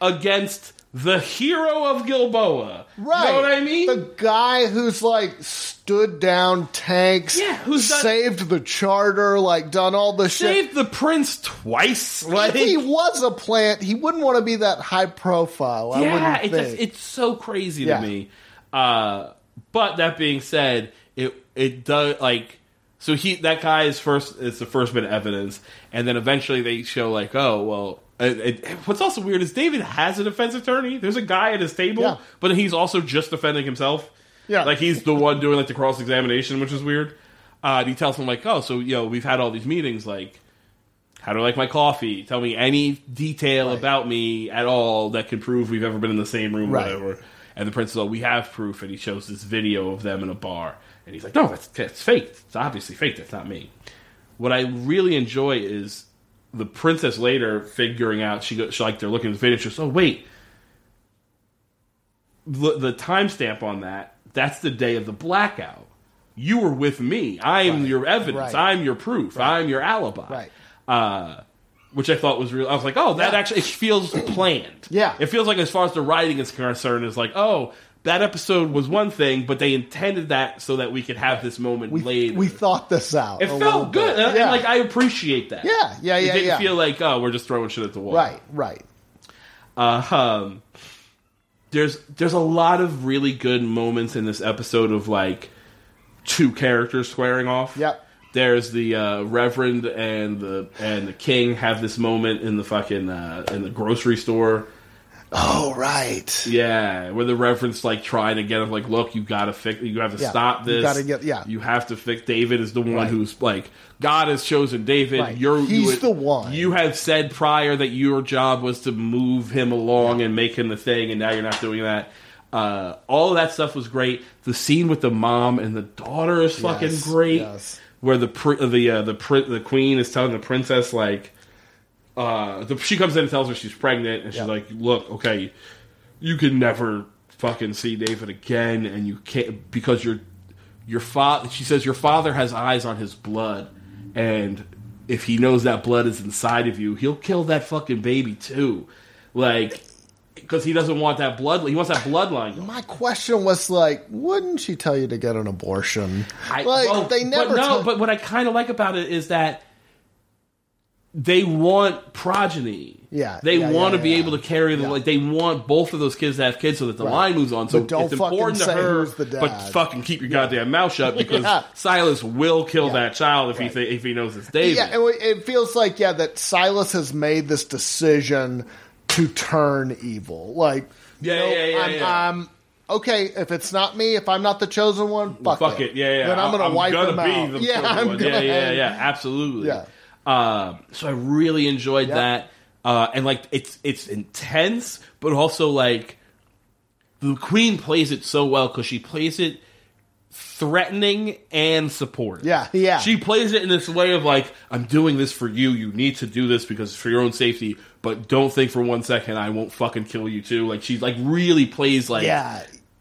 against... the hero of Gilboa. Right. You know what I mean? The guy who's, like, stood down tanks, saved the charter, like, done all the shit. Saved the prince twice. Like, if he was a plant, he wouldn't want to be that high profile, I wouldn't think. It's so crazy to me. But that being said, it does, like... So that guy is first... It's the first bit of evidence. And then eventually they show, like, oh, well... what's also weird is David has a defense attorney. There's a guy at his table, but he's also just defending himself. Yeah, like he's the one doing like the cross examination, which is weird. And he tells him like, "Oh, so we've had all these meetings. Like, how do I like my coffee? Tell me any detail about me at all that can prove we've ever been in the same room, or whatever." And the prince is like, "We have proof," and he shows this video of them in a bar. And he's like, "No, that's fake. It's obviously fake. That's not me." What I really enjoy is. The princess later figuring out they're looking at the video. She's, oh wait, the timestamp on that's the day of the blackout. You were with me. I am your evidence. Right. I'm your proof. Right. I'm your alibi. Right. Which I thought was real. I was like, oh, that actually it feels planned. Yeah, it feels like as far as the writing is concerned, is like, oh. That episode was one thing, but they intended that so that we could have this moment later. We thought this out. It felt good. Yeah. And like I appreciate that. Yeah. It didn't feel like, oh, we're just throwing shit at the wall. Right. There's a lot of really good moments in this episode of like two characters squaring off. Yep. There's the Reverend and the King have this moment in the fucking in the grocery store. Oh right, yeah. Where the reference like trying to get him like, look, you have to stop this. You gotta you have to fix. David is the one who's like, God has chosen David. Right. He's the one. You have said prior that your job was to move him along and make him the thing, and now you're not doing that. All of that stuff was great. The scene with the mom and the daughter is fucking great. Yes. Where the queen is telling the princess like. She comes in and tells her she's pregnant, and she's like, "Look, okay, you can never fucking see David again, and you can't because your father." She says, "Your father has eyes on his blood, and if he knows that blood is inside of you, he'll kill that fucking baby too, like because he doesn't want that blood. He wants that bloodline." Going. My question was like, wouldn't she tell you to get an abortion? They never. But what I kind of like about it is that. They want progeny. Yeah. They want to be able to carry the like they want both of those kids to have kids so that the line moves on. So it's important to her but fucking keep your goddamn mouth shut because Silas will kill that child if if he knows it's David. Yeah, and it feels like that Silas has made this decision to turn evil. Like okay, if it's not me, if I'm not the chosen one, fuck it. Yeah. Then I'm going to wipe him out. Absolutely. Yeah. So I really enjoyed that. And like, it's intense, but also like the queen plays it so well. Cause she plays it threatening and supportive. Yeah, yeah. She plays it in this way of like, I'm doing this for you. You need to do this because it's for your own safety. But don't think for one second I won't fucking kill you too. Like she like really plays like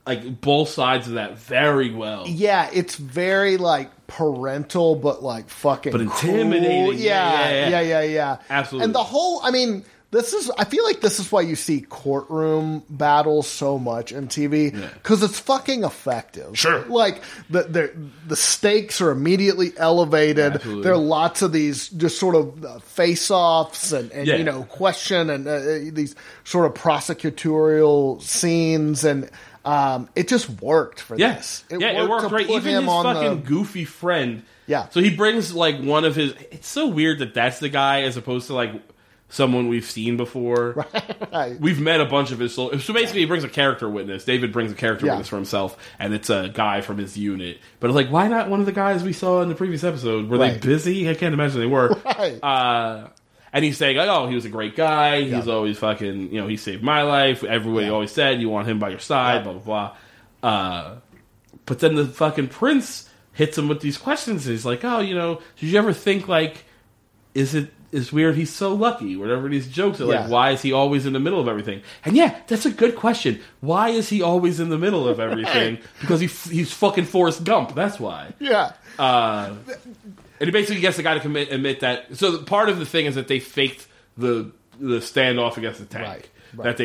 like both sides of that very well. Yeah, it's very like parental, but like fucking but intimidating. Cool. Yeah. Absolutely. And the whole, I mean. This is, I feel like this is why you see courtroom battles so much in TV, because it's fucking effective. Sure. Like, the stakes are immediately elevated. Absolutely. There are lots of these just sort of face-offs and you know, question and these sort of prosecutorial scenes, and it just worked for this. It worked great. Even his fucking goofy friend. Yeah. So he brings, like, one of his, it's so weird that that's the guy as opposed to, like, someone we've seen before. Right. We've met a bunch of his soldiers. So basically he brings a character witness. David brings a character witness for himself, and it's a guy from his unit. But it's like, why not one of the guys we saw in the previous episode? Were they busy? I can't imagine they were. Right. And he's saying, like, oh, he was a great guy. Yeah. He's always fucking, you know, he saved my life. Everybody always said you want him by your side, blah, blah, blah. But then the fucking prince hits him with these questions. And he's like, oh, you know, did you ever think, like, it's weird, he's so lucky, whatever these jokes are, like, why is he always in the middle of everything? And yeah, that's a good question. Why is he always in the middle of everything? Because he's fucking Forrest Gump, that's why. Yeah. And he basically gets the guy to admit that. So part of the thing is that they faked the standoff against the tank. Right. That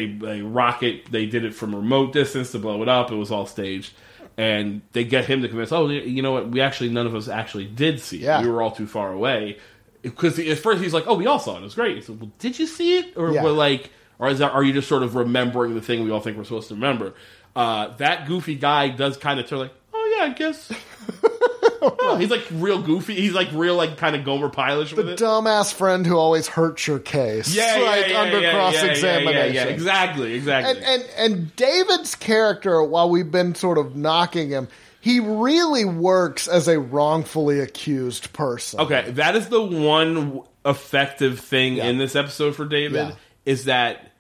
they did it from remote distance to blow it up, it was all staged. And they get him to convince, oh, you know what, none of us actually did see it. Yeah. We were all too far away. Because at first he's like, "Oh, we all saw it. It was great." He said, "Well, did you see it, are you just sort of remembering the thing we all think we're supposed to remember?" That goofy guy does kind of turn like, "Oh yeah, I guess." Oh, he's like real goofy. He's like real, like kind of Gomer Pyle-ish with it. The dumbass friend who always hurts your case, under cross examination. Yeah, exactly. And David's character, while we've been sort of knocking him, he really works as a wrongfully accused person. Okay, that is the one effective thing in this episode for David, is that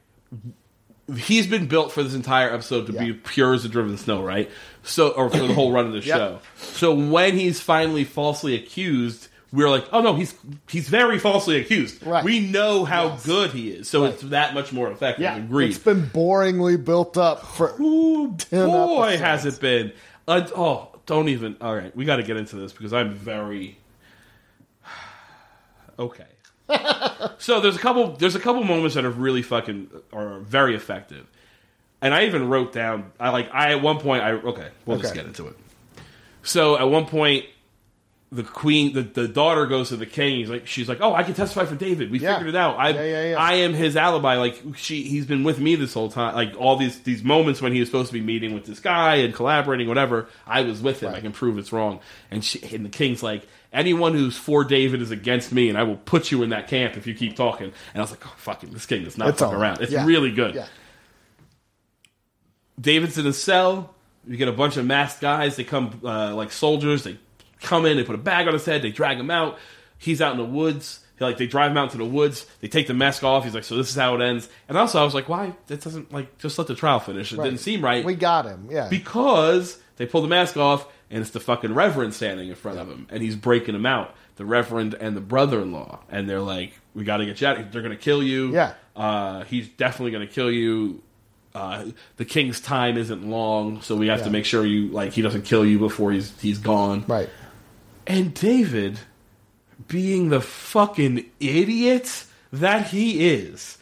he's been built for this entire episode to be pure as the driven snow, right? So, or for the whole run of the show. So when he's finally falsely accused, we're like, oh no, he's very falsely accused. Right. We know how good he is, so it's that much more effective. Yeah. Agreed. It's been boringly built up for 10 episodes. Has it been. All right, we got to get into this because I'm very okay. So there's a couple moments that are really fucking are very effective, and I even wrote down. Just get into it. So at one point, the queen, the daughter goes to the king. She's like, oh, I can testify for David. We figured it out. I am his alibi. Like he's been with me this whole time. Like all these moments when he was supposed to be meeting with this guy and collaborating, whatever. I was with him. Right. I can prove it's wrong. And the king's like, anyone who's for David is against me, and I will put you in that camp if you keep talking. And I was like, oh, fucking this king is not fucking around. It's really good. Yeah. David's in a cell. You get a bunch of masked guys. They come like soldiers. They come in, they put a bag on his head, they drag him out, he's out in the woods, they drive him out to the woods, they take the mask off, he's like, so this is how it ends. And also I was like, why? That doesn't, just let the trial finish. It didn't seem right. We got him, because they pull the mask off, and it's the fucking reverend standing in front of him, and he's breaking him out, the reverend and the brother-in-law, and they're like, we gotta get you out, they're gonna kill you, he's definitely gonna kill you, the king's time isn't long, so we have to make sure you, he doesn't kill you before he's gone. Right. And David, being the fucking idiot that he is,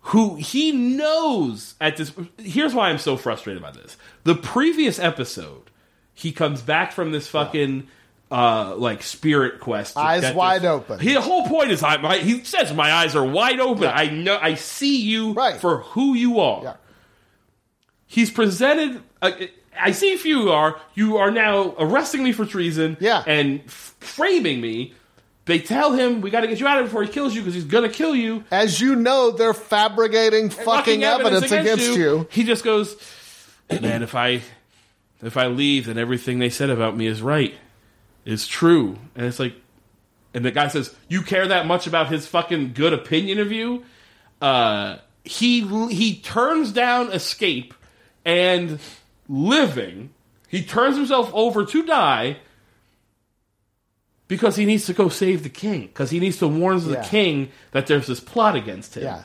who he knows at this... Here's why I'm so frustrated by this. The previous episode, he comes back from this fucking... spirit quest. Eyes wide open. The whole point is, he says, my eyes are wide open. Yeah. I know, I see you for who you are. Yeah. He's presented... I see if you are. You are now arresting me for treason and framing me. They tell him, we got to get you out of it before he kills you because he's going to kill you. As you know, they're fabricating fucking evidence against you. He just goes, man, if I leave, then everything they said about me is right. It's true. And it's like, and the guy says, you care that much about his fucking good opinion of you? He turns down escape and... living He turns himself over to die because he needs to go save the king. Because he needs to warn the king that there's this plot against him. Yeah.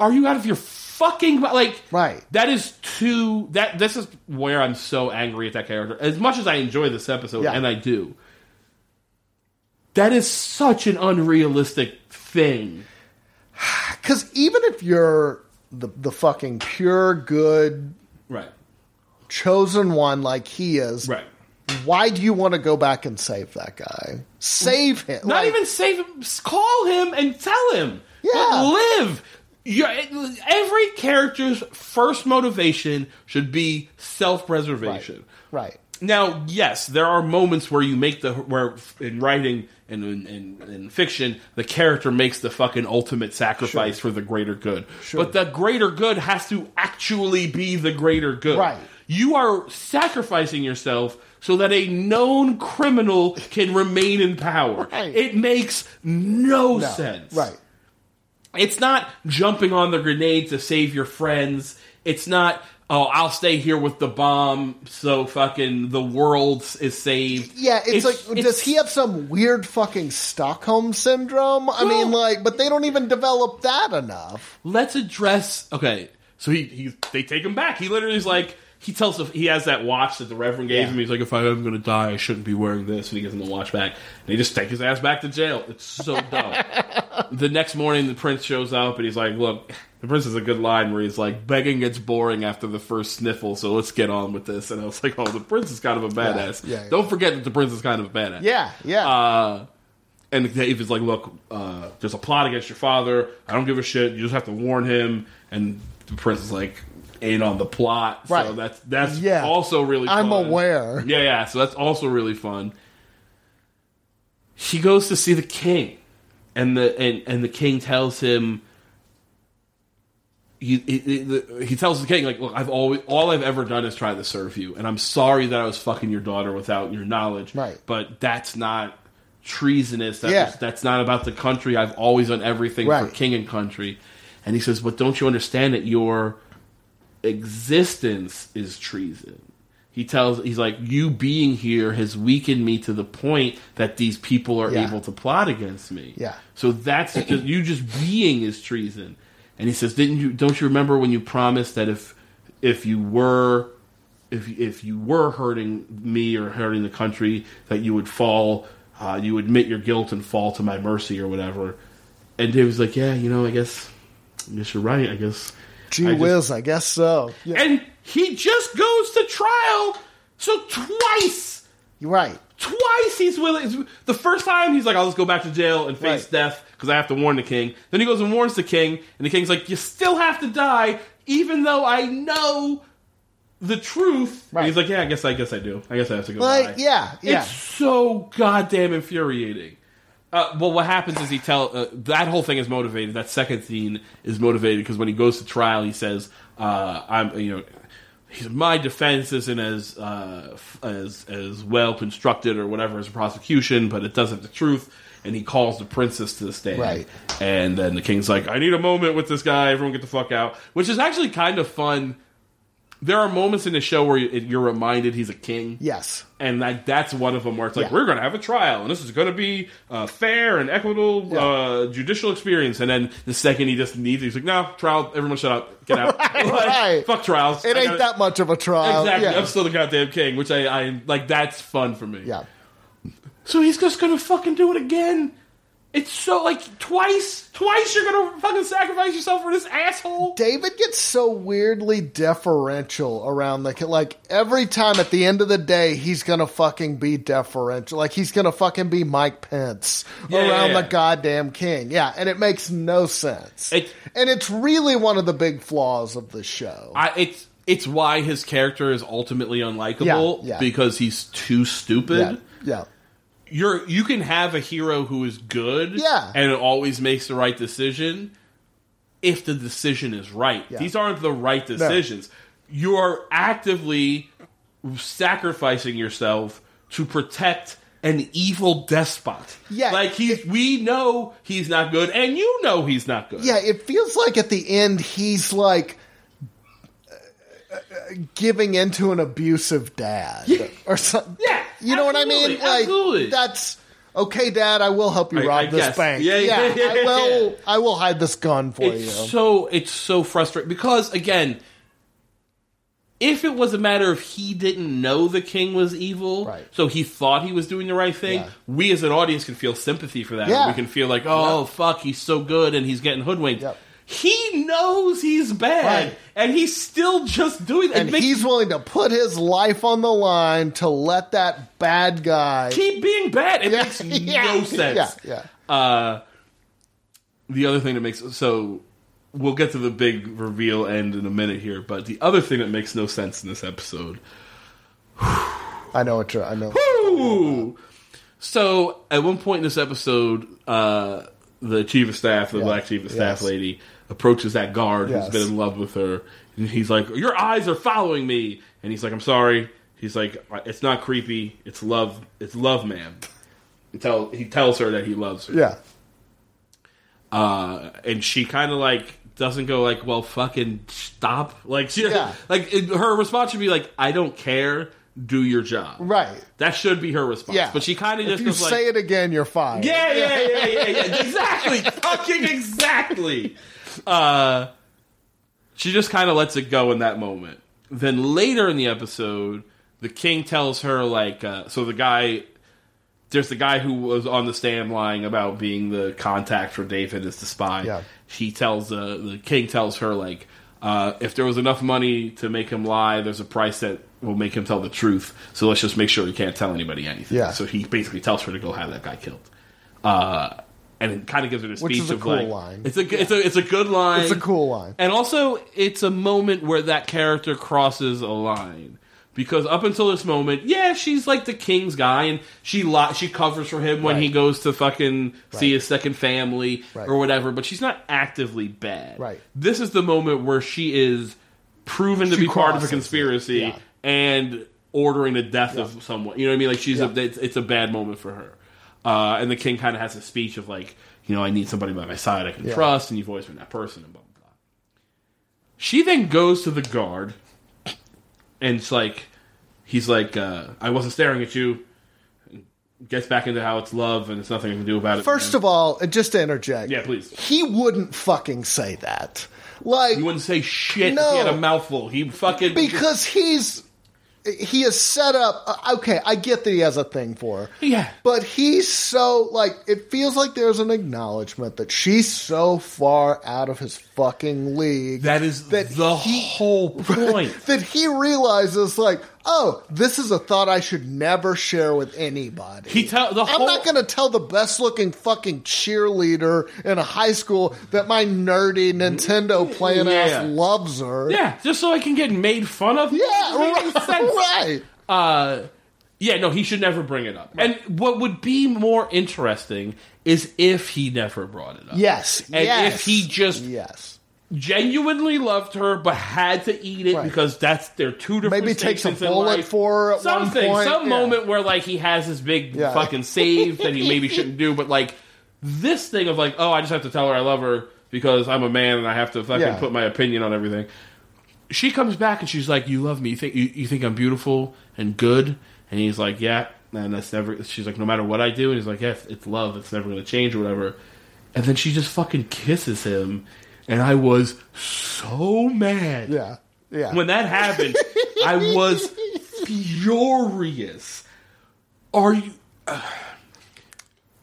Are you out of your fucking... Right. That is too... This is where I'm so angry at that character. As much as I enjoy this episode, and I do. That is such an unrealistic thing. Because even if you're the fucking pure, good... Right. Chosen one like he is... Right. Why do you want to go back and save that guy? Save him. Not even save him. Call him and tell him. Yeah. Live. Every character's first motivation should be self-preservation. Right. Now, yes, there are moments where you make where in writing and in fiction, the character makes the fucking ultimate sacrifice for the greater good. Sure. But the greater good has to actually be the greater good. Right. You are sacrificing yourself so that a known criminal can remain in power. Right. It makes no sense. Right. It's not jumping on the grenade to save your friends. It's not, I'll stay here with the bomb so fucking the world is saved. Yeah, it's does he have some weird fucking Stockholm syndrome? But they don't even develop that enough. Let's address, okay, so they take him back. He literally is like, he tells him, he has that watch that the Reverend gave him. He's like, if I am going to die, I shouldn't be wearing this. And he gives him the watch back. And they just take his ass back to jail. It's so dumb. The next morning, the prince shows up, and he's like, look, the prince has a good line where he's like, begging gets boring after the first sniffle, so let's get on with this. And I was like, oh, the prince is kind of a badass. Yeah, yeah, yeah. Don't forget that the prince is kind of a badass. Yeah, yeah. And David's like, look, there's a plot against your father. I don't give a shit. You just have to warn him. And the prince is like... ain't on the plot, so that's also really fun. I'm aware. Yeah, yeah, so that's also really fun. He goes to see the king, and the king tells him, he tells the king, like, look, I've ever done is try to serve you, and I'm sorry that I was fucking your daughter without your knowledge, but that's not treasonous, that's not about the country, I've always done everything for king and country. And he says, but don't you understand that your existence is treason? He's like, you being here has weakened me to the point that these people are able to plot against me. Yeah. So that's just, you just being is treason. And he says, don't you remember when you promised that if you were hurting me or hurting the country, that you would fall, you would admit your guilt and fall to my mercy or whatever. And David's like, yeah, I guess you're right. I guess. Gee whiz, I guess so. Yeah. And he just goes to trial. So twice. You're right. Twice he's willing. The first time he's like, I'll just go back to jail and face death because I have to warn the king. Then he goes and warns the king. And the king's like, you still have to die even though I know the truth. Right. And he's like, yeah, I guess I do. I guess I have to go die. Yeah, yeah. It's so goddamn infuriating. Well, what happens is that whole thing is motivated. That second scene is motivated because when he goes to trial, he says, my defense isn't as well constructed or whatever as a prosecution, but it does have the truth." And he calls the princess to the stand. Right. And then the king's like, "I need a moment with this guy. Everyone, get the fuck out." Which is actually kind of fun. There are moments in the show where you're reminded he's a king. Yes. And that's one of them where it's like, we're going to have a trial, and this is going to be fair and equitable judicial experience. And then the second he just needs it, he's like, no, trial, everyone shut up, get out. Right. Fuck trials. It ain't that much of a trial. Exactly. Yeah. I'm still the goddamn king, which I that's fun for me. Yeah. So he's just going to fucking do it again. It's so, twice you're gonna fucking sacrifice yourself for this asshole. David gets so weirdly deferential around the kid. Like, every time at the end of the day, he's gonna fucking be deferential. Like, he's gonna fucking be Mike Pence around the goddamn king. Yeah, and it makes no sense. It's really one of the big flaws of the show. It's why his character is ultimately unlikable, because he's too stupid. Yeah. You can have a hero who is good and always makes the right decision if the decision is right. Yeah. These aren't the right decisions. No. You are actively sacrificing yourself to protect an evil despot. Yeah, we know he's not good, and you know he's not good. Yeah, it feels like at the end he's like... giving into an abusive dad or something. Yeah, you know what I mean? Like, absolutely. That's okay, Dad. I will help you rob this bank. Yeah. I will hide this gun for you. So it's so frustrating because again, if it was a matter of he didn't know the king was evil, so he thought he was doing the right thing, we as an audience can feel sympathy for that. Yeah. We can feel like, oh, fuck, he's so good and he's getting hoodwinked. Yep. He knows he's bad, and he's still just doing it. And he's willing to put his life on the line to let that bad guy... keep being bad. It makes no sense. Yeah. The other thing that makes... so. We'll get to the big reveal end in a minute here, but the other thing that makes no sense in this episode. I know. So, at one point in this episode, the chief of staff, the black chief of staff lady, approaches that guard who's been in love with her, and he's like, "Your eyes are following me," and he's like, "I'm sorry." He's like, "It's not creepy. It's love. It's love, man." He tells her that he loves her. Yeah. And she kind of like doesn't go like, well, fucking stop. Like, she her response should be like, I don't care. Do your job. Right. That should be her response. Yeah. But she kind of just goes like, if you say it again, you're fired. Yeah. Exactly. Fucking exactly. She just kind of lets it go in that moment. Then later in the episode, the king tells her like, so the guy... there's the guy who was on the stand lying about being the contact for David as the spy. Yeah. He tells the king tells her like, if there was enough money to make him lie, there's a price that will make him tell the truth. So let's just make sure he can't tell anybody anything. Yeah. So he basically tells her to go have that guy killed. And it kind of gives her the speech line. It's a good line. It's a cool line. And also it's a moment where that character crosses a line. Because up until this moment, she's like the king's guy, and she covers for him when he goes to fucking see his second family or whatever, but she's not actively bad. Right. This is the moment where she is proven to be part of a conspiracy and ordering the death of someone. You know what I mean? Like she's it's a bad moment for her. And the king kind of has a speech of like, you know, I need somebody by my side I can trust, and you've always been that person, and blah, blah, blah. She then goes to the guard... and it's like, he's like, I wasn't staring at you. Gets back into how it's love and it's nothing I can do about it. First of all, just to interject. Yeah, please. He wouldn't fucking say that. Like, he wouldn't say shit if he had a mouthful. He fucking... because he is set up... okay, I get that he has a thing for her. Yeah. But he's so... like, it feels like there's an acknowledgement that she's so far out of his fucking league. That is whole point. That he realizes, like, oh, this is a thought I should never share with anybody. I'm not going to tell the best-looking fucking cheerleader in a high school that my nerdy Nintendo playing ass loves her. Yeah, just so I can get made fun of. Yeah, right. He should never bring it up. Right. And what would be more interesting is if he never brought it up. Yes. And if he just... yes. Genuinely loved her, but had to eat it because that's their two different maybe takes a bullet for her at one point. Some moment where like he has this big fucking save that he maybe shouldn't do, but like this thing of like, oh, I just have to tell her I love her because I'm a man and I have to fucking put my opinion on everything. She comes back and she's like, "You love me. You think I'm beautiful and good?" And he's like, "Yeah." And that's never. She's like, "No matter what I do," and he's like, "Yeah, it's love. It's never going to change or whatever." And then she just fucking kisses him. And I was so mad. Yeah. When that happened, I was furious. Are you...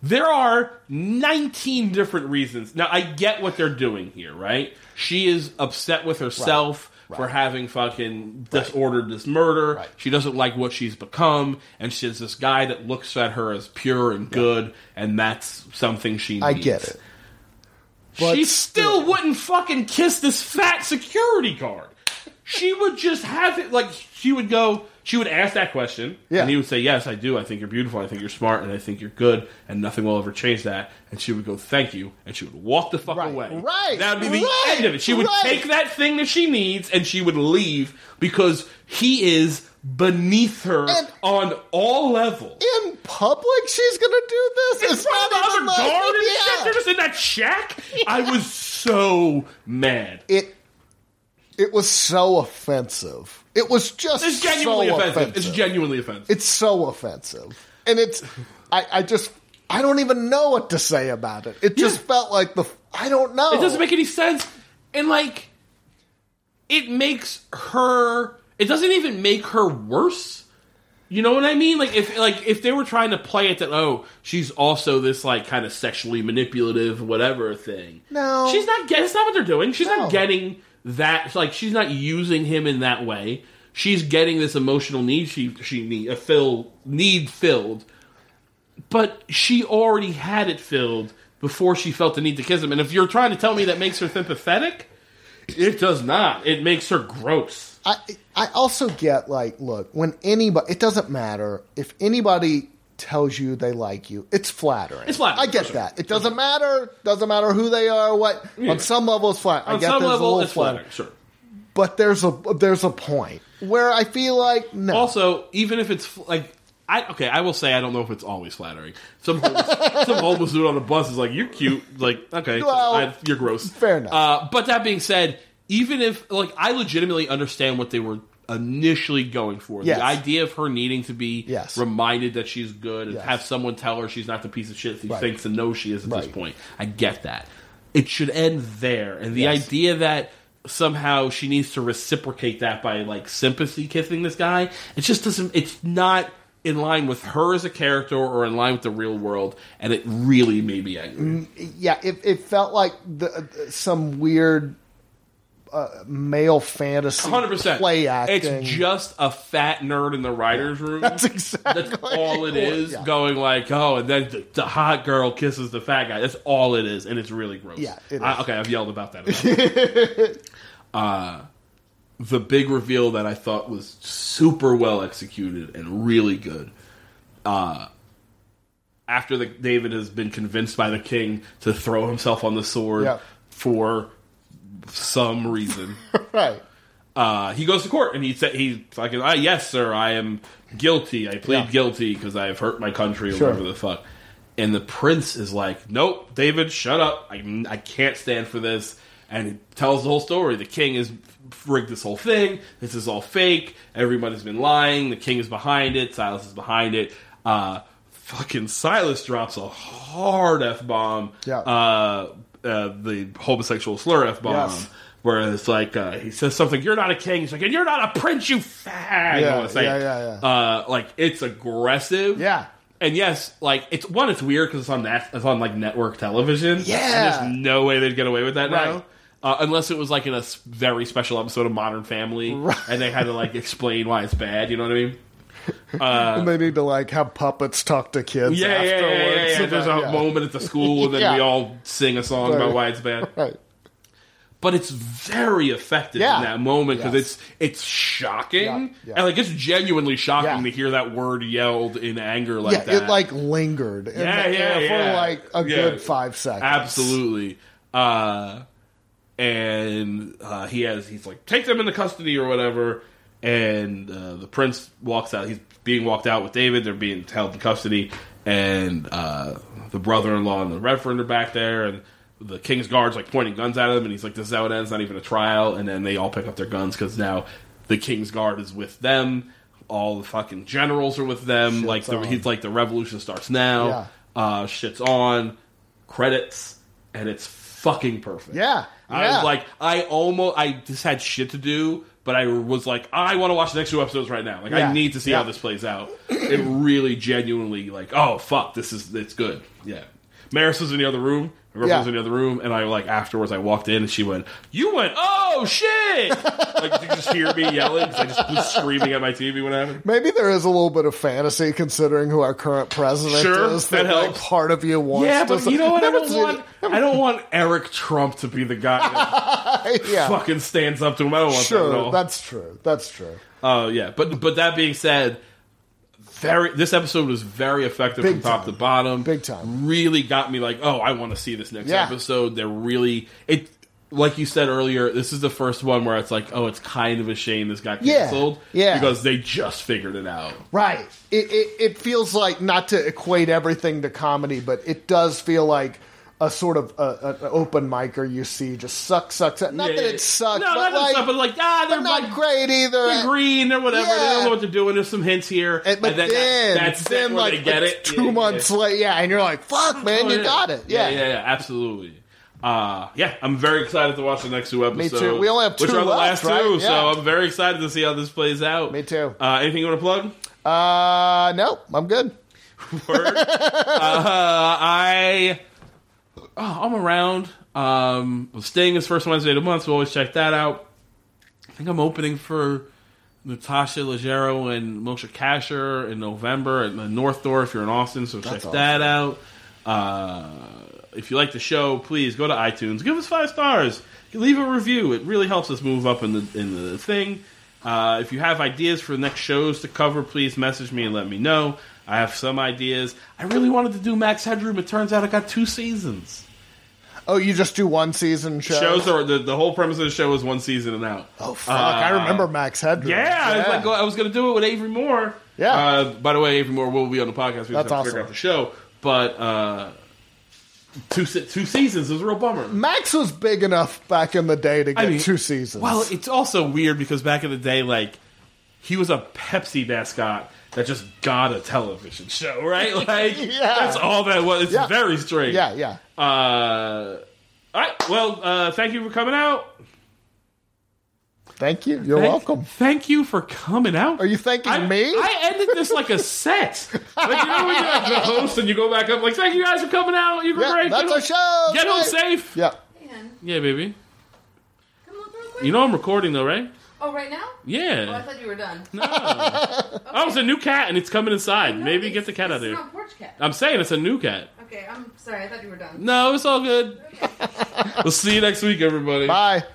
there are 19 different reasons. Now, I get what they're doing here, right? She is upset with herself for having fucking disordered this murder. Right. She doesn't like what she's become. And she has this guy that looks at her as pure and good. And that's something she needs. I get it. But she still wouldn't fucking kiss this fat security guard. She would just have it, like, she would ask that question, and he would say, yes, I do, I think you're beautiful, I think you're smart, and I think you're good, and nothing will ever change that, and she would go, thank you, and she would walk the fuck away. Right, that would be the end of it. She would take that thing that she needs, and she would leave, because he is... beneath her and on all levels. In public, she's gonna do this? It's not another guard and shit. They're just in that shack. Yeah. I was so mad. It It was so offensive. It was just It's genuinely offensive. It's so offensive. And it's... I don't even know what to say about it. It just felt like the... I don't know. It doesn't make any sense. And, like... It makes her... It doesn't even make her worse. You know what I mean? If they were trying to play it that, oh, she's also this, like, kind of sexually manipulative whatever thing. No. She's not getting... It's not what they're doing. She's not getting... that, like, she's not using him in that way. She's getting this emotional need she needs filled, but she already had it filled before she felt the need to kiss him. And if you're trying to tell me that makes her sympathetic, it does not. It makes her gross. I also get, like, look, when anybody, it doesn't matter if anybody tells you they like you, it's flattering. I get that. It doesn't matter. Doesn't matter who they are. What on some level it's flattering. On some level it's flattering. Sure, but there's a point where I feel like no. Also, even if it's like I will say I don't know if it's always flattering. Some homeless dude on a bus is like, "You're cute." Like, okay, well, you're gross. Fair enough. But that being said, even if I legitimately understand what they were initially going for. Yes. The idea of her needing to be reminded that she's good and have someone tell her she's not the piece of shit she thinks and knows she is at this point. I get that. It should end there. And the idea that somehow she needs to reciprocate that by, like, sympathy kissing this guy, it just doesn't... It's not in line with her as a character or in line with the real world, and it really made me angry. Yeah, it felt like some weird... male fantasy 100%. Play acting. It's just a fat nerd in the writer's room. That's exactly all it is. Yeah. Going like, oh, and then the hot girl kisses the fat guy. That's all it is, and it's really gross. Yeah, it is. I've yelled about that. The big reveal that I thought was super well executed and really good. After David has been convinced by the king to throw himself on the sword for some reason. Right. He goes to court and he's like, yes, sir, I am guilty. I plead guilty because I have hurt my country or whatever the fuck. And the prince is like, nope, David, shut up. I can't stand for this. And he tells the whole story. The king has rigged this whole thing. This is all fake. Everybody's been lying. The king is behind it. Silas is behind it. Fucking Silas drops a hard F-bomb. Yeah. The homosexual slur F-bomb, where it's like, he says something, you're not a king, he's like, and you're not a prince, you fag! It's aggressive. Yeah. And yes, like, it's weird because it's on like network television. Yeah. And there's no way they'd get away with that now. Unless it was like in a very special episode of Modern Family, and they had to like explain why it's bad, you know what I mean? And they need to like have puppets talk to kids afterwards. There's a moment at the school and then we all sing a song about why it's bad. Right. But it's very effective in that moment because it's shocking. And like it's genuinely shocking to hear that word yelled in anger like that. It like lingered for like a good 5 seconds. Absolutely. And he's like, take them into custody or whatever. And the prince walks out. He's being walked out with David. They're being held in custody. And the brother-in-law and the reverend are back there. And the king's guard's like pointing guns at him. And he's like, this is how it ends. Not even a trial. And then they all pick up their guns because now the king's guard is with them. All the fucking generals are with them. Shit's he's like, the revolution starts now. Yeah. Shit's on. Credits. And it's fucking perfect. Yeah. I was like, I just had shit to do. But I was like, I want to watch the next 2 episodes right now. Like, I need to see how this plays out. It really genuinely, like, oh, fuck, it's good. Yeah. Maris was in the other room. My girlfriend was in the other room. And I, like, afterwards, I walked in and she went, you went, oh, shit! Like, you just hear me yelling because I just was screaming at my TV when it happened. Maybe there is a little bit of fantasy considering who our current president is. That helps. Like, part of you wants to... Yeah, but you know what? I don't want Eric Trump to be the guy that fucking stands up to him. I don't want that at all. That's true. But that being said... This episode was very effective from top to bottom. Big time. Really got me like, oh, I want to see this next episode. They're really... Like you said earlier, this is the first one where it's like, oh, it's kind of a shame this got canceled. Yeah. Because they just figured it out. Right. It feels like, not to equate everything to comedy, but it does feel like a sort of an open micer you see just suck. Not that it sucks, they're not like, great either. They're green or whatever. Yeah. They don't know what they're doing. There's some hints here. But then where they get it. 2 months later. Yeah, and you're like, fuck, man, you got it. Yeah, absolutely. I'm very excited to watch the next two episodes. Me too. We only have two left, the last two, right? Yeah. So I'm very excited to see how this plays out. Me too. Anything you want to plug? No, I'm good. Word. I'm around. Staying is first Wednesday of the month, so always check that out. I think I'm opening for Natasha Leggero and Moshe Kasher in November at the North Door if you're in Austin, so check that out. If you like the show, please go to iTunes. Give us 5 stars. Leave a review. It really helps us move up in the thing. If you have ideas for the next shows to cover, please message me and let me know. I have some ideas. I really wanted to do Max Headroom. It turns out I got 2 seasons. Oh, you just do 1 season shows? Shows are the whole premise of the show is 1 season and out. Oh, fuck. I remember Max Headroom. Yeah. I was going to do it with Avery Moore. Yeah. By the way, Avery Moore will be on the podcast. We just have to figure out the show. But... 2 seasons is a real bummer. Max was big enough back in the day to get 2 seasons. Well, it's also weird because back in the day, he was a Pepsi mascot that just got a television show, right? That's all that was. It's very strange. Yeah. All right. Well, thank you for coming out. Thank you. You're welcome. Thank you for coming out. Are you thanking me? I ended this like a set. When you're like the host and you go back up, thank you guys for coming out. You were great. That's our show. Get home safe. Yeah. Yeah, baby. Come on, real quick. You know I'm recording though, right? Oh, right now? Yeah. Oh, I thought you were done. No. Okay. Oh, it's a new cat and it's coming inside. No, maybe get the cat out of here. It's not a porch cat. I'm saying it's a new cat. Okay, I'm sorry. I thought you were done. No, it's all good. Okay. We'll see you next week, everybody. Bye.